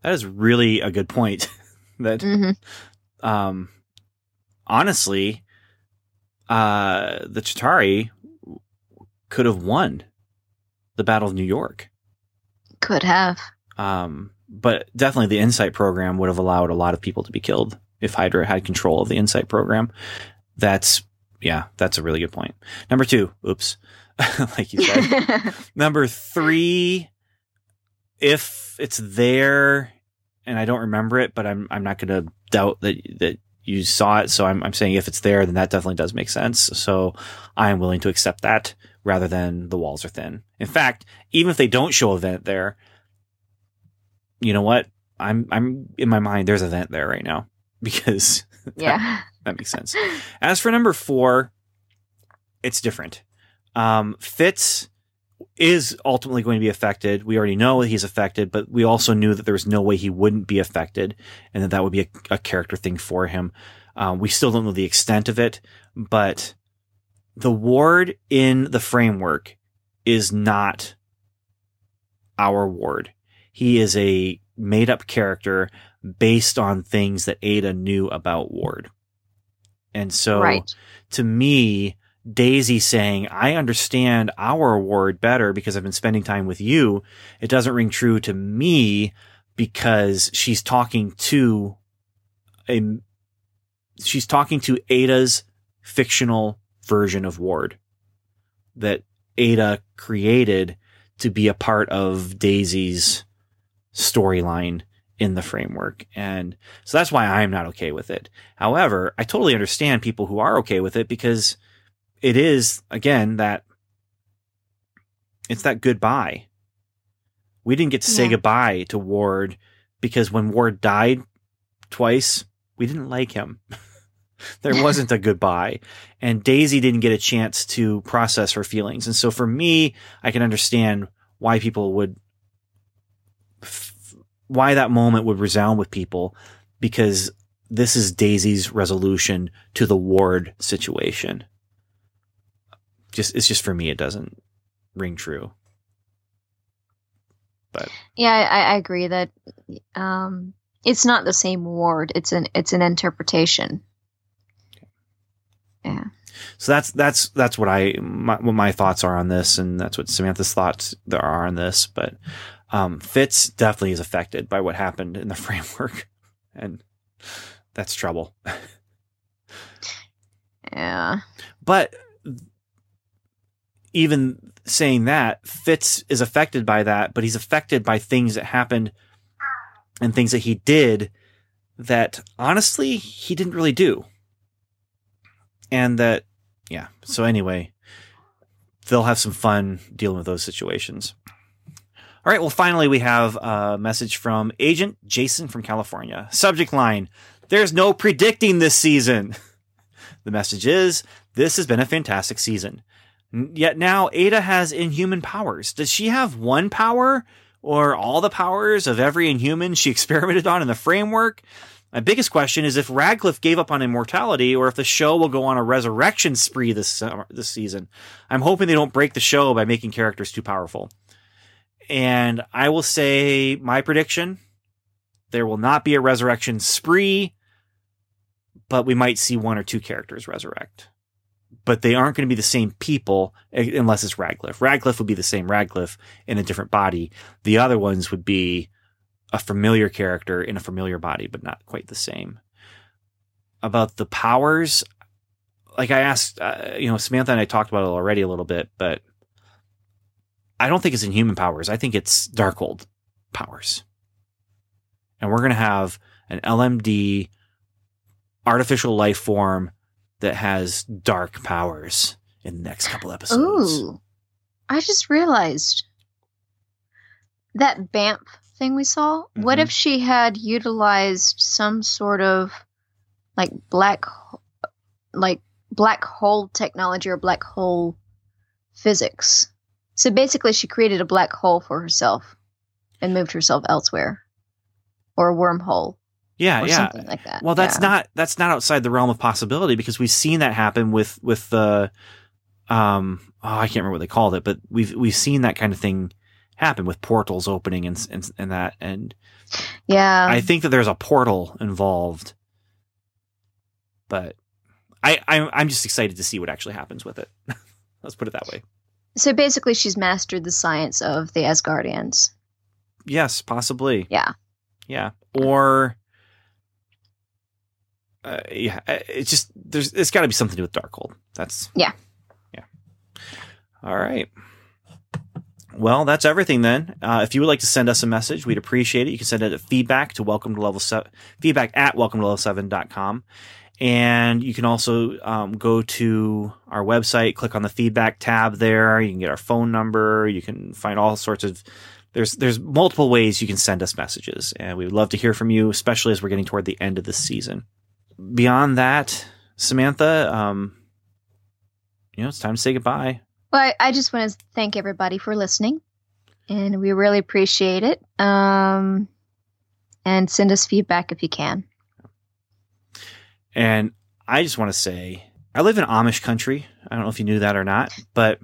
that is really a good point. That honestly, the Chitauri could have won the Battle of New York. Could have. But definitely the Insight program would have allowed a lot of people to be killed. If Hydra had control of the Insight program, that's a really good point. 2, oops, like you said. 3, if it's there and I don't remember it, but I'm not going to doubt that you saw it. So I'm saying if it's there, then that definitely does make sense. So I am willing to accept that rather than the walls are thin. In fact, even if they don't show a vent there, you know what? I'm in my mind, there's a vent there right now. Because that makes sense. As for 4, it's different. Fitz is ultimately going to be affected. We already know he's affected, but we also knew that there was no way he wouldn't be affected and that would be a character thing for him. We still don't know the extent of it, but the Ward in the framework is not our Ward. He is a made up character based on things that Ada knew about Ward. And so to me, Daisy saying, I understand our Ward better because I've been spending time with you. It doesn't ring true to me because she's talking to Ada's fictional version of Ward that Ada created to be a part of Daisy's storyline in the framework. And so that's why I'm not okay with it. However, I totally understand people who are okay with it because it is, again, that goodbye. We didn't get to say goodbye to Ward because when Ward died twice, we didn't like him. There wasn't a goodbye. And Daisy didn't get a chance to process her feelings. And so for me, I can understand why people would why that moment would resound with people, because this is Daisy's resolution to the Ward situation. It's just for me, it doesn't ring true. But I agree that it's not the same Ward. It's an interpretation. Okay. Yeah. So that's what my thoughts are on this, and that's what Samantha's thoughts are on this, but. Fitz definitely is affected by what happened in the framework, and that's trouble. Yeah. But even saying that, Fitz is affected by that, but he's affected by things that happened and things that he did that honestly he didn't really do. And that, yeah. So anyway, they'll have some fun dealing with those situations. All right. Well, finally, we have a message from Agent Jason from California. Subject line: there's no predicting this season. The message is, this has been a fantastic season. Yet now Ada has inhuman powers. Does she have one power or all the powers of every inhuman she experimented on in the framework? My biggest question is if Radcliffe gave up on immortality or if the show will go on a resurrection spree this season. I'm hoping they don't break the show by making characters too powerful. And I will say my prediction, there will not be a resurrection spree, but we might see one or two characters resurrect. But they aren't going to be the same people unless it's Radcliffe. Radcliffe would be the same Radcliffe in a different body. The other ones would be a familiar character in a familiar body, but not quite the same. About the powers, like I asked, Samantha and I talked about it already a little bit, but I don't think it's inhuman powers. I think it's Darkhold powers. And we're going to have an LMD artificial life form that has dark powers in the next couple episodes. Ooh, I just realized that BAMP thing we saw, mm-hmm. What if she had utilized some sort of black hole technology or black hole physics? So basically she created a black hole for herself and moved herself elsewhere, or a wormhole. Yeah. Or something like that. Well, that's not outside the realm of possibility, because we've seen that happen with the, I can't remember what they called it, but we've seen that kind of thing happen with portals opening and that. And yeah, I think that there's a portal involved, but I'm just excited to see what actually happens with it. Let's put it that way. So basically she's mastered the science of the Asgardians. Yes, possibly. Yeah. Yeah. Or, it's just it's got to be something to do with Darkhold. That's yeah. All right. Well, that's everything then. If you would like to send us a message, we'd appreciate it. You can send it at feedback at welcometolevel7.com, and you can also go to our website, click on the feedback tab there. You can get our phone number. You can find all sorts of. There's multiple ways you can send us messages, and we would love to hear from you, especially as we're getting toward the end of this season. Beyond that, Samantha, it's time to say goodbye. Well, I just want to thank everybody for listening, and we really appreciate it. And send us feedback if you can. And I just want to say, I live in Amish country. I don't know if you knew that or not, but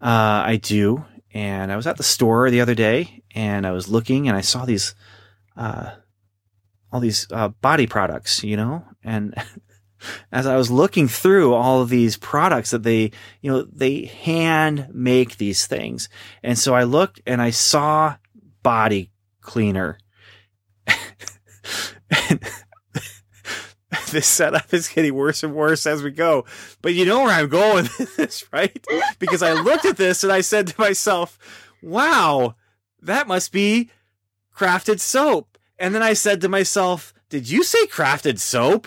I do. And I was at the store the other day, and I was looking, and I saw these all these body products, and as I was looking through all of these products that they hand make these things. And so I looked and I saw body cleaner. And this setup is getting worse and worse as we go, but you know where I'm going with this, right? Because I looked at this and I said to myself, wow, that must be crafted soap. And then I said to myself, did you say crafted soap?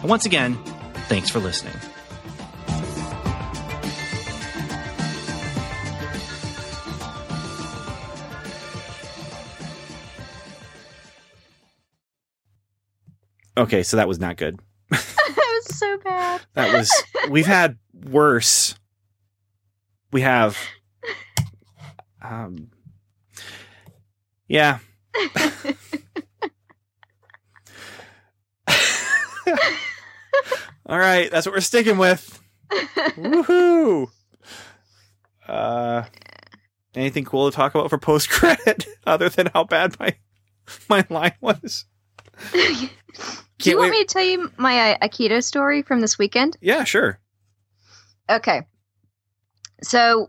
And once again, thanks for listening. Okay, so that was not good. That was so bad. That was... We've had worse. We have... Yeah. All right, that's what we're sticking with. Woohoo! Anything cool to talk about for post credit other than how bad my line was? Do you want me to tell you my Aikido story from this weekend? Yeah, sure. Okay. So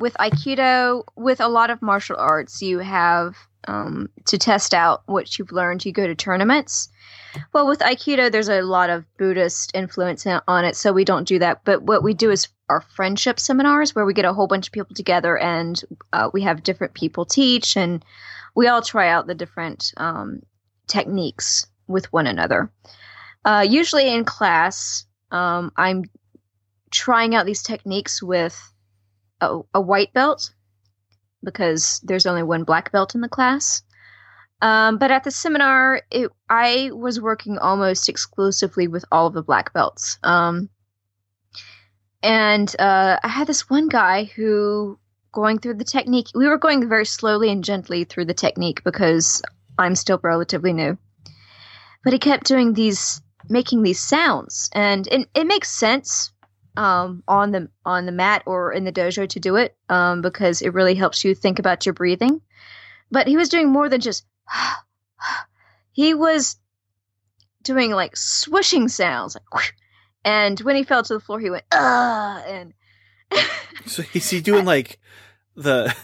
with Aikido, with a lot of martial arts, you have to test out what you've learned. You go to tournaments. Well, with Aikido, there's a lot of Buddhist influence on it, so we don't do that. But what we do is our friendship seminars where we get a whole bunch of people together and we have different people teach and we all try out the different techniques with one another. Usually in class, I'm trying out these techniques with a white belt because there's only one black belt in the class. But at the seminar, I was working almost exclusively with all of the black belts. And I had this one guy who, going through the technique, we were going very slowly and gently through the technique because I'm still relatively new. But he kept doing making these sounds. And it makes sense on the mat or in the dojo to do it because it really helps you think about your breathing. But he was doing more than just... He was doing like swooshing sounds, like, and when he fell to the floor, he went and so is he doing like the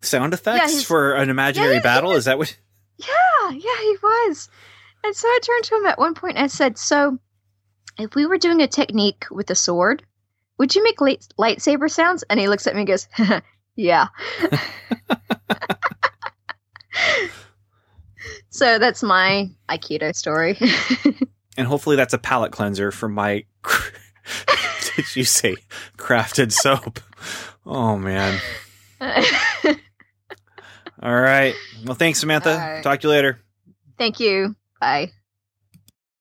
sound effects for an imaginary battle? Is that what? Yeah, he was. And so I turned to him at one point and I said, "So, if we were doing a technique with a sword, would you make lightsaber sounds?" And he looks at me and goes, "Yeah." So that's my Aikido story. And hopefully that's a palate cleanser for my, did you say crafted soap? Oh, man. All right. Well, thanks, Samantha. Talk to you later. Thank you. Bye.